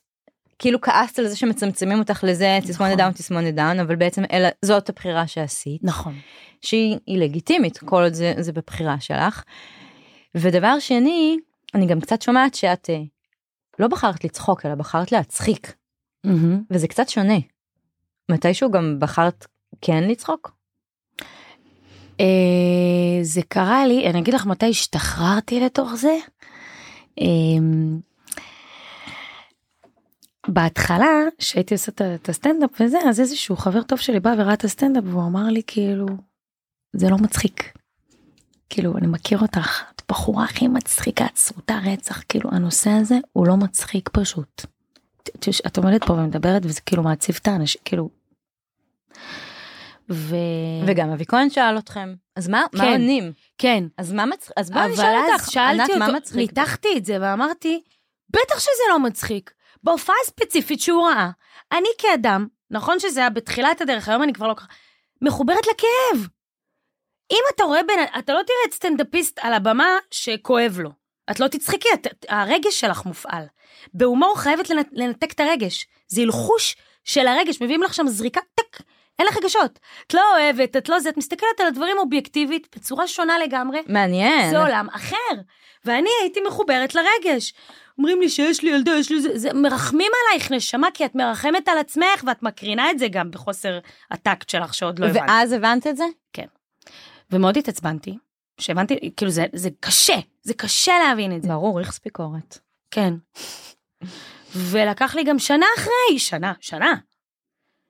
כאילו כעסת על זה שמצמצמים אותך לזה, תסמונת דאון, תסמונת דאון, אבל בעצם זאת הבחירה שעשית. נכון. שהיא לגיטימית, כל עוד זה, זה בבחירה שלך. ודבר שני, אני גם קצת שומעת שאת לא בחרת לצחוק, אלא בחרת להצחיק. וזה קצת שונה. מתישהו גם בחרת כן לצחוק? זה קרה לי, אני אגיד לך מתי השתחררתי לתוך זה. בהתחלה, שהייתי עושה את הסטנדאפ וזה, אז איזשהו חבר טוב שלי בא וראה את הסטנדאפ, והוא אמר לי כאילו, זה לא מצחיק. כאילו, אני מכיר אותך, את בחורה הכי מצחיקה, צרוטה רצח, כאילו, הנושא הזה הוא לא מצחיק פשוט. את עומדת פה ומדברת, וזה כאילו מעציב את האנשים, כאילו... ו... וגם אבי כהן שאל אתכם, אז מה, כן, מה עונים? כן. אז מה מצחיק? אז בוא נשאל אותך, ענת, מה מצחיק? ניתחתי את זה ואמרתי, בטח שזה לא מצחיק. בהופעה הספציפית שהוא ראה, אני כאדם, נכון שזה היה בתחילת הדרך, היום אני כבר לא ככה, מחוברת לכאב. אם אתה רואה בין, אתה לא תראה את סטנדאפיסט על הבמה שכואב לו. את לא תצחיקי, את, הרגש שלך מופעל. בהומור חייבת לנת, לנתק את הרגש. זה הלחוש של הרגש, מביאים לך שם זריקה, טק, אין לך רגשות. את לא אוהבת, את לא זה, את מסתכלת על הדברים אובייקטיבית, בצורה שונה לגמרי. מעניין. זה עולם אחר. ואני הייתי מחוברת לרגש. אומרים לי שיש לי ילדה, יש לי זה, זה מרחמים עלייך נשמה, כי את מרחמת על עצמך, ואת מקרינה את זה גם בחוסר הטקט שלך, שעוד לא הבנת. ואז הבנת את זה? כן. ומאוד התעצבנתי, שהבנתי, כאילו זה, זה קשה, זה קשה להבין את זה. ברור, איך ספיקורת. כן. ולקח לי גם שנה אחרי, שנה, שנה,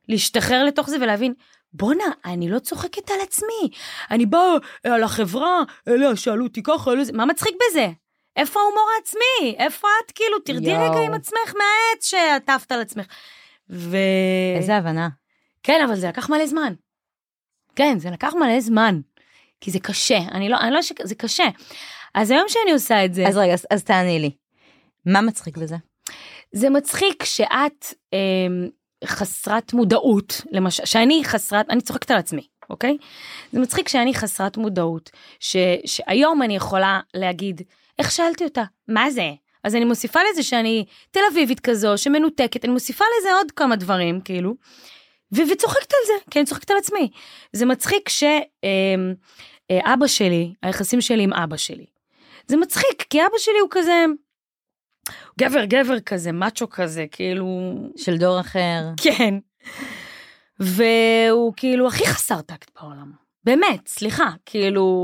להשתחרר לתוך זה ולהבין, בונה, אני לא צוחקת על עצמי, אני באה על החברה, אליה שאלו אותי ככה, אליה, מה מצחיק בזה? איפה ההומור העצמי? איפה את כאילו, תרדי יו. רגע עם עצמך מהעץ שעטפת על עצמך. ו... איזה הבנה. כן, אבל זה לקח מלא זמן. כן, זה לקח מלא זמן. כי זה קשה, אני לא, אני לא ש... זה קשה. אז היום שאני עושה את זה... אז רגע, אז, אז תעני לי. מה מצחיק בזה? זה מצחיק שאת אה, חסרת מודעות, למש... שאני חסרת, אני צוחקת על עצמי, אוקיי? זה מצחיק שאני חסרת מודעות, ש... שהיום אני יכולה להגיד, איך שאלתי אותה? מה זה? אז אני מוסיפה לזה שאני תל אביבית כזו, שמנותקת, אני מוסיפה לזה עוד כמה דברים, כאילו, ו- וצוחקת על זה, כי אני צוחקת על עצמי. זה מצחיק ש... אה, אבא שלי, היחסים שלי עם אבא שלי. זה מצחיק, כי אבא שלי הוא כזה, גבר גבר כזה, מצ'ו כזה, כאילו... של דור אחר. כן. והוא כאילו הכי חסר טקט בעולם. באמת, סליחה, כאילו...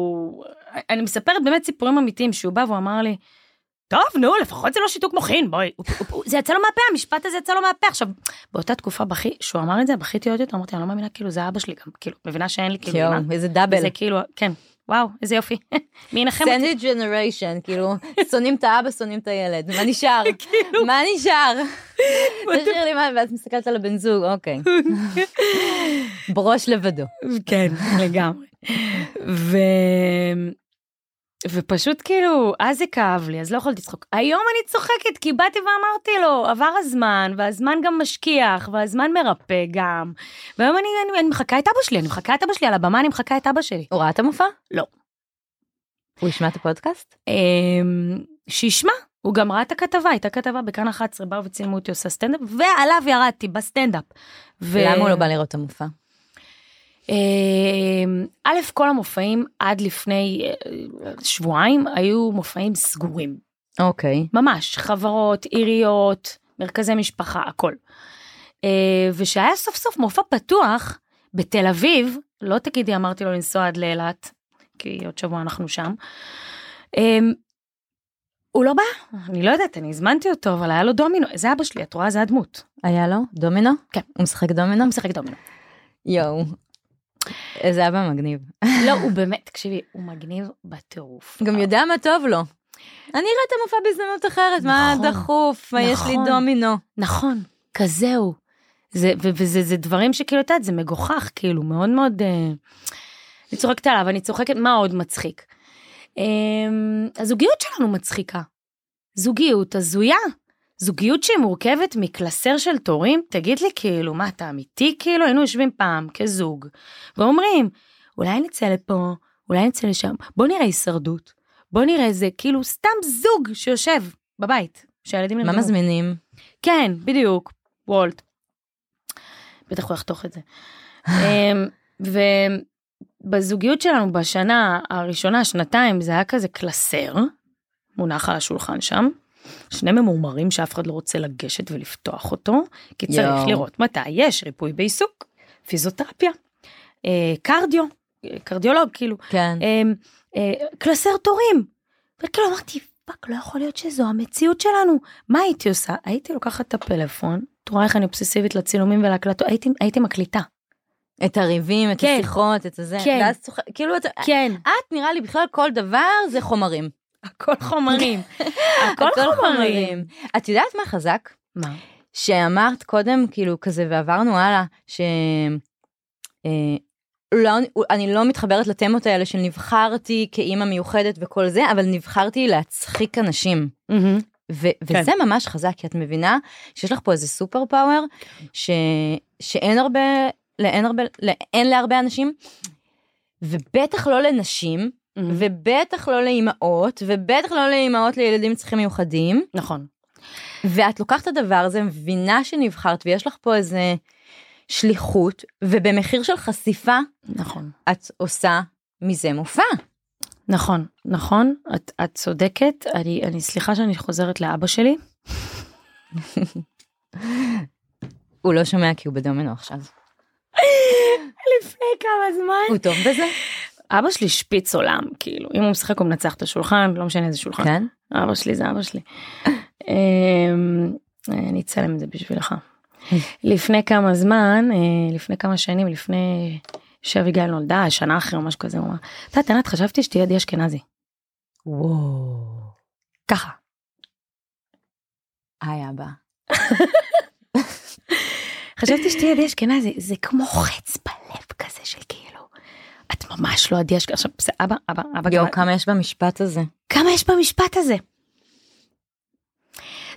אני מספרת באמת סיפורים אמיתיים, שהוא בא והוא אמר לי, טוב, נו, לפחות זה לא שיתוק מוחין, בואי. זה יצא לו מהפה, המשפט הזה יצא לו מהפה. עכשיו, באותה תקופה, שהוא אמר את זה, בכיתי עוד יותר, אמרתי, אני לא מאמינה, כאילו, זה אבא שלי גם, כאילו, מבינה שאין לי, כאילו, אימא. איזה דאבל. זה כאילו, כן, וואו, איזה יופי. מי ינחם אותי? סנדוויץ' ג'נריישן, כאילו, שונאים את האבא, שונאים את הילד. מה נשאר? מה נשאר? תשאיר לי מה, ואז מסתכלת על הבן זוג, אוקיי. בראש לבדו. כן, לגמרי. ו... ופשוט כאילו, אז זה כאב לי, אז לא יכולתי לצחוק. היום אני צוחקת, כי באתי ואמרתי לו, עבר הזמן, והזמן גם משכיח, והזמן מרפא גם. והיום אני, אני, אני מחכה את אבא שלי, אני מחכה את אבא שלי, על הבמה אני מחכה את אבא שלי. הוא ראה את המופע? לא. הוא ישמע את הפודקאסט? שישמע, הוא גם ראה את הכתבה, הייתה כתבה בכאן אחת עשרה, באו וצילמו אותי עושה סטנדאפ, ועליו ירדתי בסטנדאפ. ו... למה הוא לא בא לראות את המופע? א', כל המופעים עד לפני שבועיים היו מופעים סגורים. אוקיי. ממש, חברות, עיריות, מרכזי משפחה, הכל. ושהיה סוף סוף מופע פתוח בתל אביב, לא תגידי, אמרתי לו לנסוע עד לאילת, כי עוד שבוע אנחנו שם. הוא לא בא, אני לא יודעת, אני הזמנתי אותו, אבל היה לו דומינו, זה אבא שלי, את רואה, זה הדמות. היה לו דומינו? כן. הוא משחק דומינו? הוא משחק דומינו. יואו. איזה אבא מגניב. לא, הוא באמת, תקשיבי, הוא מגניב בטירוף. גם יודע מה טוב לו. אני רואה את המופע בזמנות אחרת, מה דחוף, מה יש לי דומינו. נכון, כזהו. וזה דברים שכאילו, אתה יודעת, זה מגוחך, כאילו, מאוד מאוד... אני צוחקת עליו, אני צוחקת, מה עוד מצחיק? הזוגיות שלנו מצחיקה. זוגיות הזויה. זוגיות שהיא מורכבת מקלסר של תורים, תגיד לי כאילו, מה אתה אמיתי? כאילו, היינו יושבים פעם כזוג, ואומרים, אולי נצא לפה, אולי נצא לשם, בוא נראה הישרדות, בוא נראה איזה, כאילו, סתם זוג שיושב בבית, שהילדים נראה. מה מזמינים? כן, בדיוק, וולט. בטח הוא יחתוך את זה. ובזוגיות שלנו, בשנה הראשונה, שנתיים, זה היה כזה קלסר, מונח על השולחן שם, שני ממורמרים שאף אחד לא רוצה לגשת ולפתוח אותו, כי צריך Yo. לראות מתי יש ריפוי בעיסוק, פיזיותרפיה, אה, קרדיו, קרדיולוג כאילו, כן. אה, אה, קלסר תורים. וכאילו אמרתי, פאק, לא יכול להיות שזו המציאות שלנו. מה הייתי עושה? הייתי לוקחת את הפלאפון, תראה איך אני אובססיבית לצילומים ולהקלטות, הייתי, הייתי מקליטה. את הריבים, את כן. השיחות, את הזה. כן. ואז צוח... כאילו את... כן. את נראה לי בכלל כל דבר זה חומרים. הכל חומרים. הכל, הכל חומרים. חומרים. את יודעת מה חזק? מה? שאמרת קודם, כאילו כזה, ועברנו הלאה, ש... אה, לא, אני לא מתחברת לתמות האלה של נבחרתי כאימא מיוחדת וכל זה, אבל נבחרתי להצחיק אנשים. Mm-hmm. ו- כן. וזה ממש חזק, כי את מבינה שיש לך פה איזה סופר פאוור, ש- שאין הרבה... לאין הרבה, לאין להרבה אנשים, ובטח לא לנשים, mm-hmm. ובטח לא לאימהות, ובטח לא לאימהות לילדים צריכים מיוחדים. נכון. ואת לוקחת את הדבר הזה, מבינה שנבחרת, ויש לך פה איזה שליחות, ובמחיר של חשיפה, נכון. את עושה מזה מופע. נכון, נכון, את, את צודקת, אני, אני סליחה שאני חוזרת לאבא שלי. הוא לא שומע כי הוא בדומנו עכשיו. לפני כמה זמן. הוא טוב בזה? אבא שלי שפיץ עולם, כאילו. אם הוא משחק הוא מנצח את השולחן, לא משנה איזה שולחן. כן? אבא שלי זה אבא שלי. אני אצלם את זה בשבילך. לפני כמה זמן, לפני כמה שנים, לפני שאביגיל נולדה, שנה אחרי או משהו כזה, הוא אמר, תת, ענת, חשבתי שתהיה די אשכנזי. וואו. ככה. היי אבא. חשבתי שתהיה עדי אשכנזי, זה כמו חץ בלב כזה של כאילו, את ממש לא עדי אשכנזי, עכשיו זה אבא, אבא, אבא. יו, כמה יש במשפט הזה. כמה יש במשפט הזה.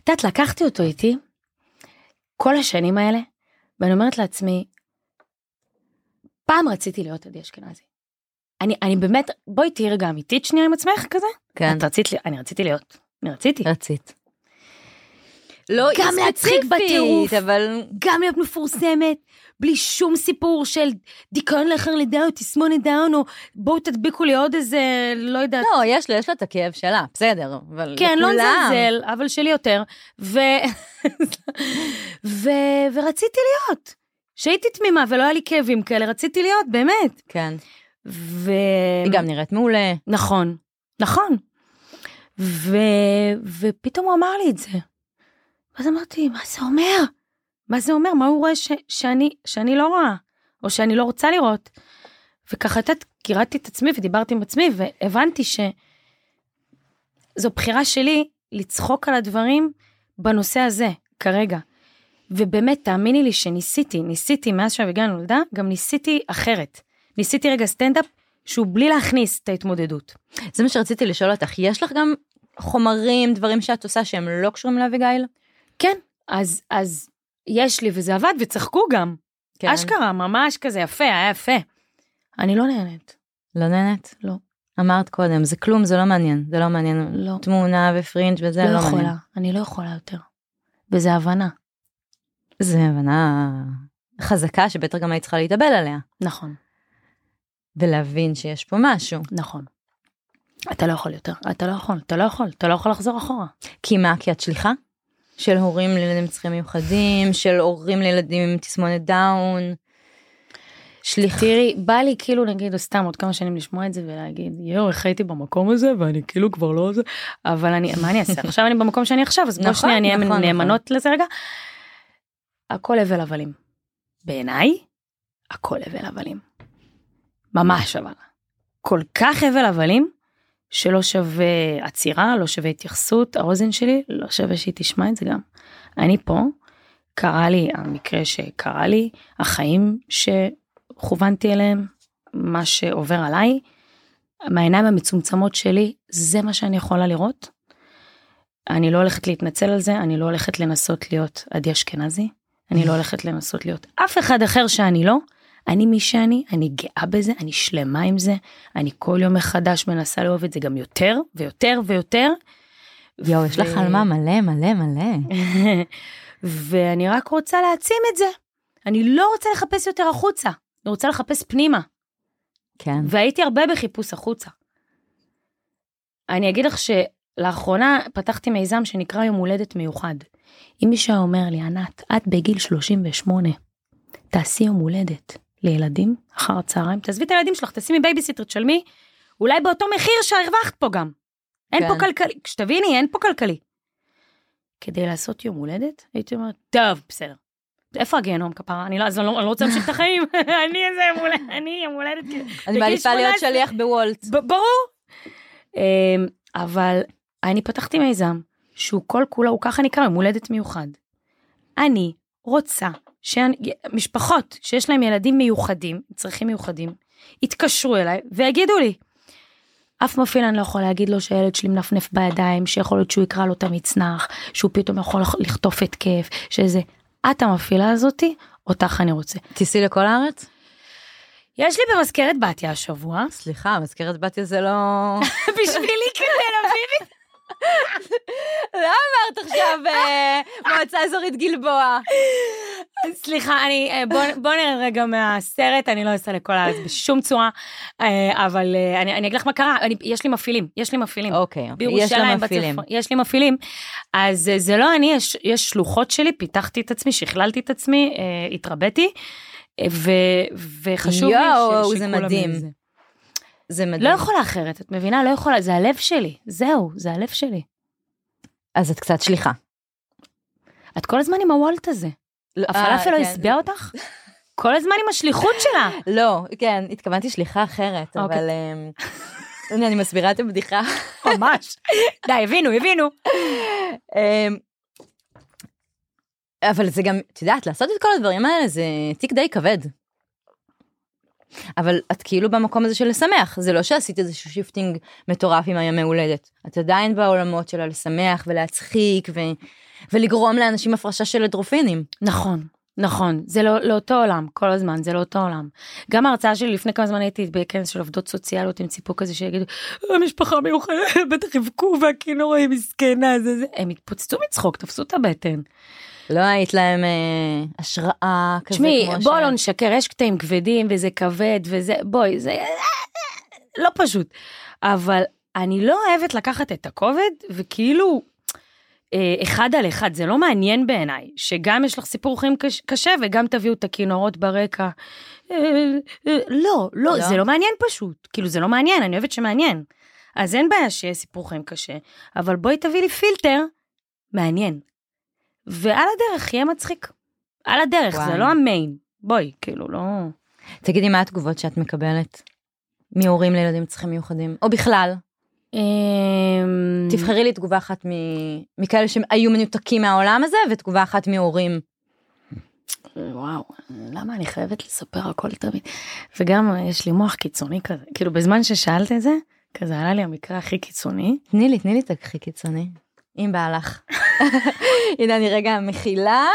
תת, לקחתי אותו איתי, כל השנים האלה, ואני אומרת לעצמי, פעם רציתי להיות עדי אשכנזי. אני, אני באמת, בואי תהיה רגע אמיתית שנייה עם עצמך כזה. כן. את רצית, אני רציתי להיות, אני רציתי. רצית. לא גם להצחיק בטירוף, אבל... גם להיות מפורסמת, בלי שום סיפור של דיכאון לאחר לידה, או תסמונת דאון, או בואו תדביקו לי עוד איזה, לא יודעת. לא, יש לה, יש לה את הכאב שלה, בסדר, אבל... כן, לכולם. לא נזלזל, אבל שלי יותר. ו... ו... ורציתי להיות. שהייתי תמימה, ולא היה לי כאבים כאלה, רציתי להיות, באמת. כן. ו... היא גם נראית מעולה. נכון, נכון. ו... ופתאום הוא אמר לי את זה. אז אמרתי, מה זה אומר? מה זה אומר? מה הוא רואה ש- שאני, שאני לא רואה? או שאני לא רוצה לראות? וככה גירדתי את עצמי ודיברתי עם עצמי, והבנתי שזו בחירה שלי לצחוק על הדברים בנושא הזה, כרגע. ובאמת, תאמיני לי שניסיתי, ניסיתי מאז שאביגיל נולדה, גם ניסיתי אחרת. ניסיתי רגע סטנד-אפ שהוא בלי להכניס את ההתמודדות. זה מה שרציתי לשאול אותך, יש לך גם חומרים, דברים שאת עושה שהם לא קשורים לאביגיל? כן, אז, אז יש לי, וזה עבד, וצחקו גם. כן. אשכרה, ממש כזה, יפה, היה יפה. אני לא נהנית. לא נהנית? לא. אמרת קודם, זה כלום, זה לא מעניין, זה לא מעניין. לא. תמונה ופרינג' וזה לא, לא יכולה, מעניין. אני לא יכולה יותר. וזה הבנה. זה הבנה חזקה, שבטח גם היית צריכה להתאבל עליה. נכון. ולהבין שיש פה משהו. נכון. אתה לא יכול יותר, אתה לא יכול, אתה לא יכול, אתה לא יכול לחזור אחורה. כי מה, כי את שליחה? של הורים לילדים צריכים מיוחדים, של הורים לילדים עם תסמונת דאון. שליחה. תראי, בא לי כאילו נגיד, או סתם עוד כמה שנים לשמוע את זה ולהגיד, יאו, איך הייתי במקום הזה, ואני כאילו כבר לא זה, אבל אני, מה אני אעשה? עכשיו אני במקום שאני עכשיו, אז בוא שנייה, אני אהיה נאמנות לזה רגע. הכל אבל אבלים. בעיניי, הכל אבל אבלים. ממש אבל. כל כך אבל אבלים, שלא שווה עצירה, לא שווה התייחסות, האוזן שלי, לא שווה שהיא תשמע את זה גם. אני פה, קרה לי, המקרה שקרה לי, החיים שכוונתי אליהם, מה שעובר עליי, מהעיניים המצומצמות שלי, זה מה שאני יכולה לראות. אני לא הולכת להתנצל על זה, אני לא הולכת לנסות להיות עדי אשכנזי, אני לא הולכת לנסות להיות אף אחד אחר שאני לא, אני מי שאני, אני גאה בזה, אני שלמה עם זה, אני כל יום מחדש מנסה לאהוב את זה גם יותר, ויותר ויותר. יו, יש לך על מה מלא, מלא, מלא. ואני רק רוצה להעצים את זה. אני לא רוצה לחפש יותר החוצה, אני רוצה לחפש פנימה. כן. והייתי הרבה בחיפוש החוצה. אני אגיד לך שלאחרונה פתחתי מיזם שנקרא יום הולדת מיוחד. אם מישהו אומר לי, ענת, את בגיל שלושים ושמונה, תעשי יום הולדת. לילדים, אחר הצהריים, תעזבי את הילדים שלך, תשימי בייביסיטר, תשלמי, אולי באותו מחיר שהרווחת פה גם. אין פה כלכלי, שתביני, אין פה כלכלי. כדי לעשות יום הולדת, הייתי אומרת, טוב, בסדר. איפה הגיהנום כפרה? אני לא רוצה להמשיך את החיים. אני איזה מולדת. אני מולדת. אני מעדיפה להיות שליח בוולט. ברור. אבל אני פתחתי מיזם, שהוא כל כולה, הוא ככה נקרא, מולדת מיוחד. אני רוצה שמשפחות שיש להם ילדים מיוחדים, צריכים מיוחדים, יתקשרו אליי ויגידו לי, אף מפעיל אני לא יכול להגיד לו שהילד שלי מנפנף בידיים, שיכול להיות שהוא יקרא לו את המצנח, שהוא פתאום יכול לכתוף את כיף, שזה, את המפעילה הזאת, אותך אני רוצה. תיסי לכל הארץ? יש לי במזכרת בתיה השבוע. סליחה, מזכרת בתיה זה לא... בשבילי כתל אביב. לא אמרת עכשיו מועצה אזורית גלבוע. סליחה, בוא נראה רגע מהסרט, אני לא אעשה לכל הארץ בשום צורה, אבל אני אגיד לך מה קרה, יש לי מפעילים, יש לי מפעילים. אוקיי, יש לי מפעילים. יש לי מפעילים, אז זה לא אני, יש שלוחות שלי, פיתחתי את עצמי, שכללתי את עצמי, התרבתי, וחשוב לי ששיקול המזה. זה מדהים. לא יכולה אחרת, את מבינה? לא יכולה, זה הלב שלי, זהו, זה הלב שלי. אז את קצת שליחה. את כל הזמן עם הוולט הזה. הפלאפל אפילו הסביע אותך? כל הזמן עם השליחות שלה. לא, כן, התכוונתי שליחה אחרת, אבל... אני מסבירה את הבדיחה. ממש. די, הבינו, הבינו. אבל זה גם, את יודעת, לעשות את כל הדברים האלה, זה תיק די כבד. אבל את כאילו במקום הזה של לשמח, זה לא שעשית איזשהו שיפטינג מטורף עם היום ההולדת, את עדיין בעולמות שלה לשמח ולהצחיק ו... ולגרום לאנשים הפרשה של אדרופינים. נכון, נכון, זה לא, לא אותו עולם, כל הזמן, זה לא אותו עולם. גם ההרצאה שלי לפני כמה זמן הייתי בכנס של עובדות סוציאליות עם ציפור כזה שיגידו, המשפחה מיוחדת, בטח יבכו והכינור היא מסכנה, זה, זה. הם התפוצצו מצחוק, תפסו את הבטן. לא היית להם אה, השראה כזה שמי, כמו השם. שמי, בוא לא נשקר, יש קטעים כבדים וזה כבד וזה, בואי, זה לא פשוט. אבל אני לא אוהבת לקחת את הכובד, וכאילו אה, אחד על אחד, זה לא מעניין בעיניי, שגם יש לך סיפור חיים קש, קשה, וגם תביאו את הכינורות ברקע. אה, אה, לא, לא, לא, זה לא מעניין פשוט. כאילו זה לא מעניין, אני אוהבת שמעניין. אז אין בעיה שיהיה סיפור חיים קשה, אבל בואי תביא לי פילטר, מעניין. ועל הדרך יהיה מצחיק. על הדרך, וואי. זה לא המיין. בואי, כאילו, לא... תגידי, מה התגובות שאת מקבלת? מהורים לילדים צריכים מיוחדים? או בכלל? תבחרי לי תגובה אחת מ... מכאלה שהיו מנותקים מהעולם הזה, ותגובה אחת מהורים. וואו, למה אני חייבת לספר הכל תמיד? וגם יש לי מוח קיצוני כזה. כאילו, בזמן ששאלת את זה, כזה עלה לי המקרה הכי קיצוני. תני לי, תני לי את הכי קיצוני. אם בא לך. הנה אני רגע מכילה.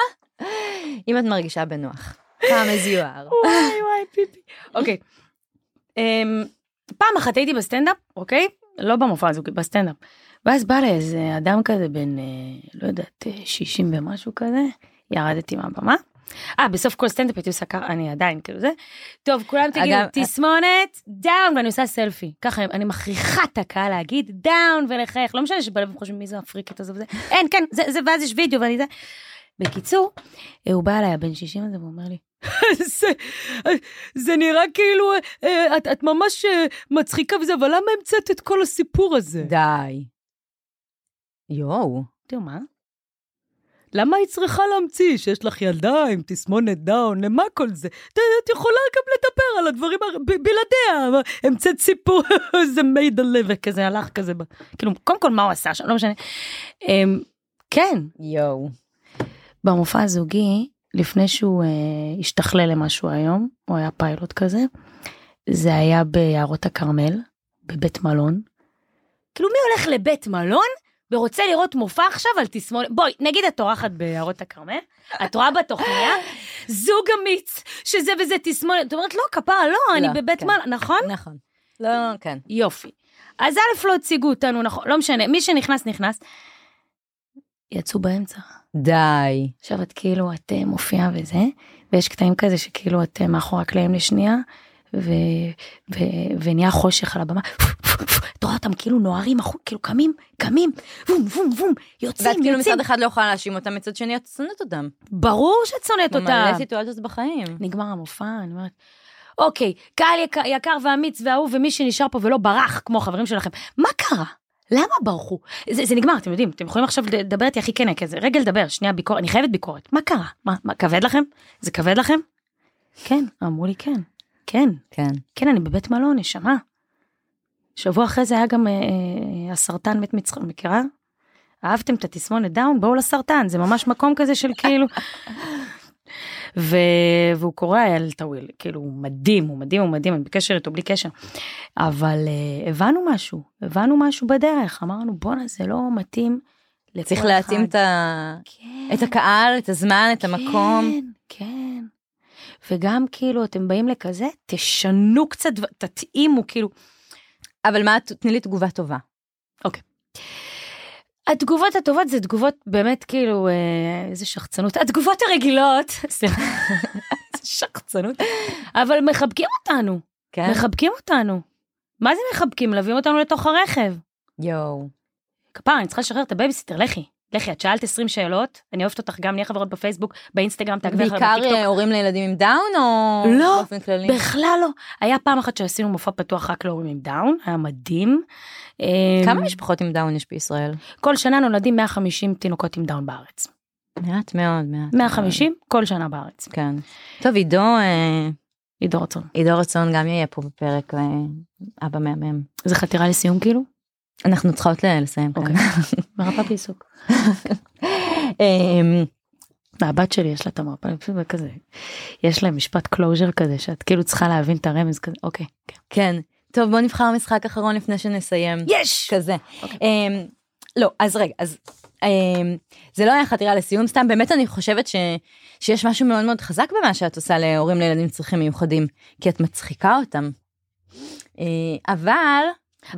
אם את מרגישה בנוח. פעם מזיוער. וואי וואי פיפי. אוקיי. פעם אחת הייתי בסטנדאפ, אוקיי? לא במופע הזו, בסטנדאפ. ואז בא לאיזה אדם כזה בין, לא יודעת, שישים ומשהו כזה. ירדתי מהבמה. אה, בסוף כל סטנדאפ הייתי עושה ככה, אני עדיין כאילו זה. טוב, כולם תגידו, תסמונת, דאון, ואני עושה סלפי. ככה, אני מכריחה את הקהל להגיד, דאון ולחייך. לא משנה שבלב חושבים מי זו אפריקית הזו וזה. אין, כן, זה, ואז יש וידאו, ואני זה. בקיצור, הוא בא אליי, הבן שישים הזה, והוא אומר לי, זה נראה כאילו, את ממש מצחיקה וזה, אבל למה המצאת את כל הסיפור הזה? די. יואו. תראו מה? למה היא צריכה להמציא שיש לך ילדה עם תסמונת דאון, למה כל זה? את יכולה גם לדבר על הדברים בלעדיה, המצאת סיפור, זה מייד הלב, וכזה הלך כזה, כאילו, קודם כל מה הוא עשה שם, לא משנה. כן. יואו. במופע הזוגי, לפני שהוא השתכלל למשהו היום, הוא היה פיילוט כזה, זה היה ביערות הכרמל, בבית מלון. כאילו, מי הולך לבית מלון? ורוצה לראות מופע עכשיו על תסמונת, בואי, נגיד את אורחת ביערות הכרמל, את רואה בתוכניה, זוג אמיץ, שזה וזה תסמונת, את אומרת, לא, כפרה, לא, אני בבית מלון, נכון? נכון. לא, כן. יופי. אז א' לא הציגו אותנו, נכון, לא משנה, מי שנכנס, נכנס, יצאו באמצע. די. עכשיו את כאילו, את מופיעה וזה, ויש קטעים כזה שכאילו את מאחור הקלעים לשנייה, ונהיה חושך על הבמה, אתה רואה אותם כאילו נוערים, כאילו קמים, קמים, וום, וום, וום, יוצאים, יוצאים. כאילו מצד אחד לא יכולה להאשים אותם, מצד שני את שונאת אותם. ברור שאת שונאת אותם. ממלא סיטואציות בחיים. נגמר המופע, אני אומרת, אוקיי, קהל יקר ואמיץ והאהוב, ומי שנשאר פה ולא ברח, כמו החברים שלכם, מה קרה? למה ברחו? זה, זה נגמר, אתם יודעים, אתם יכולים עכשיו לדבר איתי הכי כנה כזה, רגע לדבר, שנייה ביקורת, אני חייבת ביקורת, מה קרה? מה, מה, כבד לכם? זה כבד לכם? כן, אמרו לי כן, כן, כן, כן, אני בבית מלון, נשמה. שבוע אחרי זה היה גם אה, אה, הסרטן מת מצחק, מכירה? אהבתם את התסמונת דאון, בואו לסרטן, זה ממש מקום כזה של כאילו... והוא קורא על טאוויל, כאילו הוא מדהים, הוא מדהים, הוא מדהים, אני בקשר איתו בלי קשר, אבל הבנו משהו, הבנו משהו בדרך, אמרנו בונה זה לא מתאים לכל אחד. צריך להתאים את הקהל, את הזמן, את המקום. כן, כן. וגם כאילו אתם באים לכזה, תשנו קצת, תתאימו כאילו. אבל מה, תני לי תגובה טובה. אוקיי. התגובות הטובות זה תגובות באמת כאילו, איזה שחצנות, התגובות הרגילות, שחצנות, אבל מחבקים אותנו, כן? מחבקים אותנו, מה זה מחבקים? לביאים אותנו לתוך הרכב. יואו. כפר, אני צריכה לשחרר את הבייביסיטר, לכי, לכי, את שאלת עשרים שאלות, אני אוהבת אותך גם, נהיה חברות בפייסבוק, באינסטגרם, תעקבי אחר בטיקטוק. בעיקר הורים לילדים עם דאון או... לא, בכלל לא. היה פעם אחת שעשינו מופע פתוח רק להורים עם דאון, היה מדהים. כמה משפחות עם דאון יש בישראל? כל שנה נולדים מאה וחמישים תינוקות עם דאון בארץ. מעט מאוד, מעט. מאה וחמישים כל שנה בארץ. כן. טוב, עידו... עידו רצון. עידו רצון גם יהיה פה בפרק, אבא מהמם. זה חתירה לסיום כאילו? אנחנו צריכות לסיים כאן. מרפא בעיסוק. הבת שלי יש לה את המרפא, אני פשוט כזה, יש לה משפט קלוז'ר כזה, שאת כאילו צריכה להבין את הרמז כזה, אוקיי. כן, טוב בוא נבחר משחק אחרון לפני שנסיים. יש! כזה. לא, אז רגע, אז זה לא היה חתירה לסיום, סתם באמת אני חושבת שיש משהו מאוד מאוד חזק במה שאת עושה להורים לילדים צריכים מיוחדים, כי את מצחיקה אותם. אבל...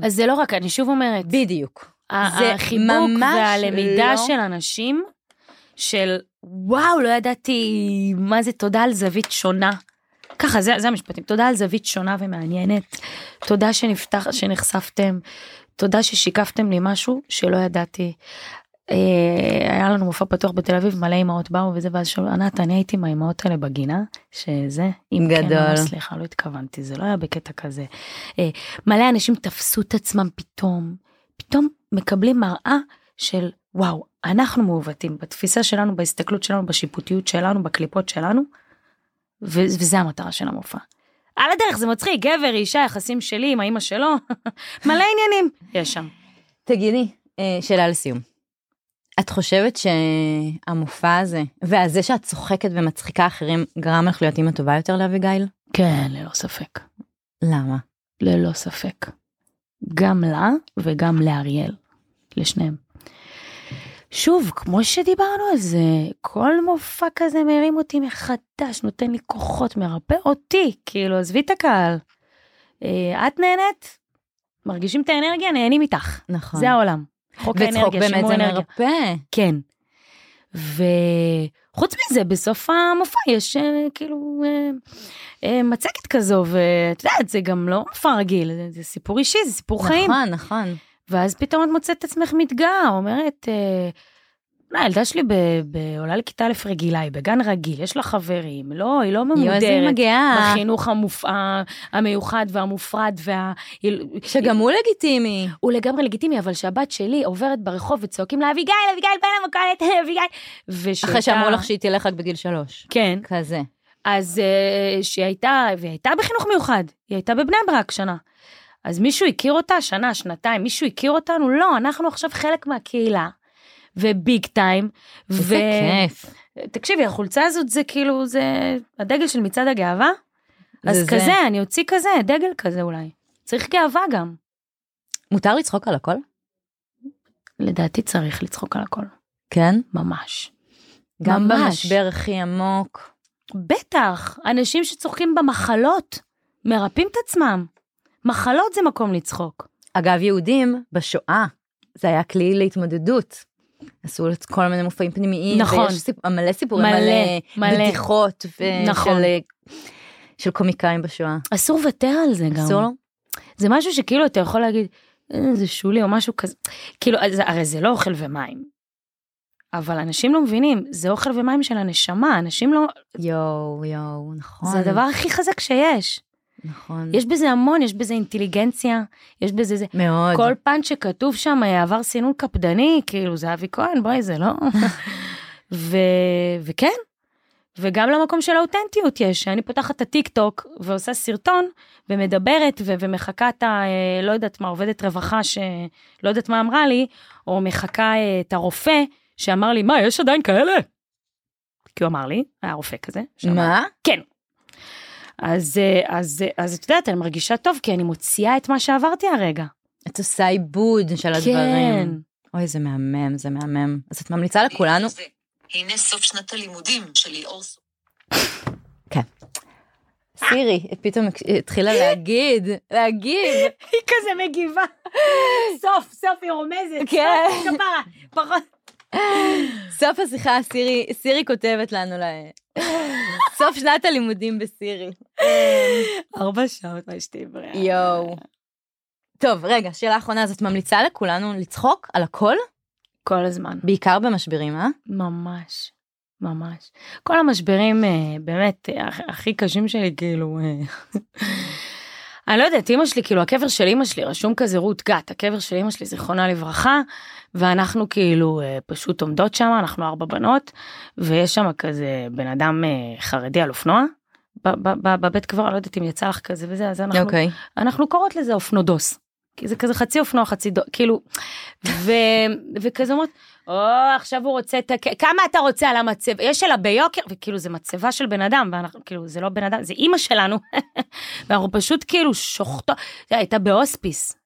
אז זה לא רק, אני שוב אומרת. בדיוק. החיבוק והלמידה לא... של אנשים, של וואו, לא ידעתי מה זה תודה על זווית שונה. ככה, זה, זה המשפטים. תודה על זווית שונה ומעניינת. תודה שנפתח, שנחשפתם. תודה ששיקפתם לי משהו שלא ידעתי. היה לנו מופע פתוח בתל אביב, מלא אמאות באו וזה, ואז שאלו, ענת, אני הייתי עם האמאות האלה בגינה, שזה, אם גדול. כן, אני סליחה, לא התכוונתי, זה לא היה בקטע כזה. מלא אנשים תפסו את עצמם פתאום, פתאום מקבלים מראה של, וואו, אנחנו מעוותים, בתפיסה שלנו, בהסתכלות שלנו, בשיפוטיות שלנו, בקליפות שלנו, ו- וזה המטרה של המופע. על הדרך, זה מצחיק, גבר, אישה, יחסים שלי, עם האמא שלו, מלא עניינים, יש שם. תגידי, שאלה לסיום. את חושבת שהמופע הזה, והזה שאת צוחקת ומצחיקה אחרים, גרם לך להיות אמא טובה יותר לאביגיל? כן, ללא ספק. למה? ללא ספק. גם לה וגם לאריאל, לשניהם. שוב, כמו שדיברנו על זה, כל מופע כזה מרים אותי מחדש, נותן לי כוחות, מרפא אותי, כאילו, עזבי את הקהל. את נהנית? מרגישים את האנרגיה, נהנים איתך. נכון. זה העולם. חוק האנרגיה, שימור אנרגיה. כן. וחוץ מזה, בסוף המופע יש כאילו מצגת כזו, ואת יודעת, זה גם לא מופע רגיל, זה סיפור אישי, זה סיפור חיים. נכון, נכון. ואז פתאום את מוצאת את עצמך מתגאה, אומרת, הילדה שלי עולה לכיתה א' רגילה, היא בגן רגיל, יש לה חברים, לא, היא לא ממודרת, בחינוך המיוחד והמופרד, שגם הוא לגיטימי. הוא לגמרי לגיטימי, אבל שהבת שלי עוברת ברחוב וצועקים לה, אביגיל, אביגיל, בין המוקלת, אביגיל. אחרי שאמרו לך שהיא תלך רק בגיל שלוש. כן. כזה. אז שהיא הייתה, והיא הייתה בחינוך מיוחד, היא הייתה בבני ברק שנה. אז מישהו הכיר אותה, שנה, שנתיים, מישהו הכיר אותנו, לא, אנחנו עכשיו חלק מהקהילה. וביג טיים. זה כיף. תקשיבי, החולצה הזאת זה כאילו, זה הדגל של מצד הגאווה. אז כזה, אני הוציא כזה, דגל כזה אולי. צריך גאווה גם. מותר לצחוק על הכל? לדעתי צריך לצחוק על הכל. כן? ממש. גם במשבר הכי עמוק. בטח, אנשים שצוחקים במחלות, מרפאים את עצמם. מחלות זה מקום לצחוק. אגב, יהודים בשואה, זה היה כלי להתמודדות. עשו את כל מיני מופעים פנימיים, נכון. ויש סיפ... מלא סיפורים, מלא, מלא בדיחות ו... נכון. של... של קומיקאים בשואה. אסור וותר על זה גם. אסור לא? זה משהו שכאילו אתה יכול להגיד, זה שולי או משהו כזה, כאילו, הרי זה לא אוכל ומים, אבל אנשים לא מבינים, זה אוכל ומים של הנשמה, אנשים לא... יו, יו, נכון. זה הדבר הכי חזק שיש. נכון. יש בזה המון, יש בזה אינטליגנציה, יש בזה זה. מאוד. כל פן שכתוב שם, העבר סינון קפדני, כאילו זה אבי כהן, בואי זה לא. ו... וכן. וגם למקום של האותנטיות יש, אני פותחת את הטיק-טוק, ועושה סרטון, ומדברת, ו- ומחכה את ה... לא יודעת מה, עובדת רווחה, שלא יודעת מה אמרה לי, או מחכה את הרופא, שאמר לי, מה, יש עדיין כאלה? כי הוא אמר לי, היה רופא כזה. שאמר, מה? כן. אז, אז, אז את יודעת, אני מרגישה טוב, כי אני מוציאה את מה שעברתי הרגע. את עושה עיבוד של הדברים. כן. אוי, זה מהמם, זה מהמם. אז את ממליצה לכולנו... הנה סוף שנת הלימודים שלי אורסו. כן. סירי, פתאום התחילה להגיד, להגיד. היא כזה מגיבה. סוף, סוף היא רומזת. כן. סוף השיחה, סירי, סירי כותבת לנו לה... סוף שנת הלימודים בסירי. ארבע שעות, מה שתי בריאה. יואו. טוב, רגע, שאלה האחרונה, אז את ממליצה לכולנו לצחוק על הכל? כל הזמן. בעיקר במשברים, אה? ממש, ממש. כל המשברים באמת הכי קשים שלי, כאילו, אני לא יודעת, אמא שלי, כאילו, הקבר של אמא שלי, רשום כזה רות גת, הקבר של אמא שלי זיכרונה לברכה, ואנחנו כאילו פשוט עומדות שם, אנחנו ארבע בנות, ויש שם כזה בן אדם חרדי על אופנוע, בבית כבר, אני לא יודעת אם יצא לך כזה וזה, אז אנחנו, אנחנו קוראות לזה אופנודוס. כי זה כזה חצי אופנוע, חצי דו, כאילו, ו, וכזה אומרת, או, עכשיו הוא רוצה, ת, כמה אתה רוצה על המצב, יש שלה ביוקר, וכאילו זה מצבה של בן אדם, ואנחנו, כאילו, זה לא בן אדם, זה אמא שלנו, ואנחנו פשוט כאילו שוחטו, הייתה באוספיס,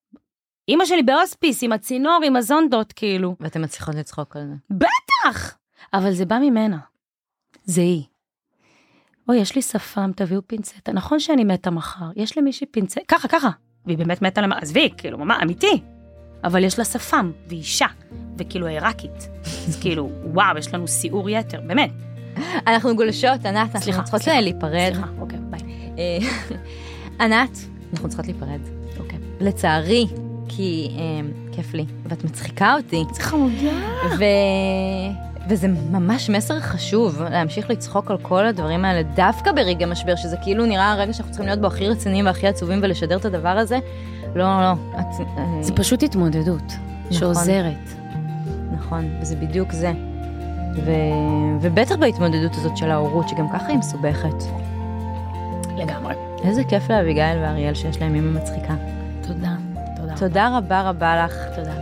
אמא שלי באוספיס, עם הצינור, עם הזונדות, כאילו. ואתם מצליחות לצחוק על זה. בטח! אבל זה בא ממנה, זה היא. אוי, יש לי שפם, תביאו פינצטה, נכון שאני מתה מחר, יש לי מישהי פינצטה, ככה, ככה. והיא באמת מתה למה, עזבי, כאילו, ממש, אמיתי. אבל יש לה שפם, ואישה, וכאילו עיראקית. אז כאילו, וואו, יש לנו סיעור יתר, באמת. אנחנו גולשות, ענת, אנחנו צריכות להיפרד. סליחה, אוקיי, ביי. ענת, אנחנו צריכות להיפרד. אוקיי. לצערי, כי כיף לי, ואת מצחיקה אותי. צריכה מודה. וזה ממש מסר חשוב, להמשיך לצחוק על כל הדברים האלה, דווקא ברגע משבר, שזה כאילו נראה הרגע שאנחנו צריכים להיות בו הכי רציניים והכי עצובים, ולשדר את הדבר הזה, לא, לא. זה פשוט התמודדות, שעוזרת. נכון, וזה בדיוק זה. ובטח בהתמודדות הזאת של ההורות, שגם ככה היא מסובכת. לגמרי. איזה כיף לאביגיל ואריאל שיש להם אמא מצחיקה. תודה, תודה. תודה רבה רבה לך. תודה.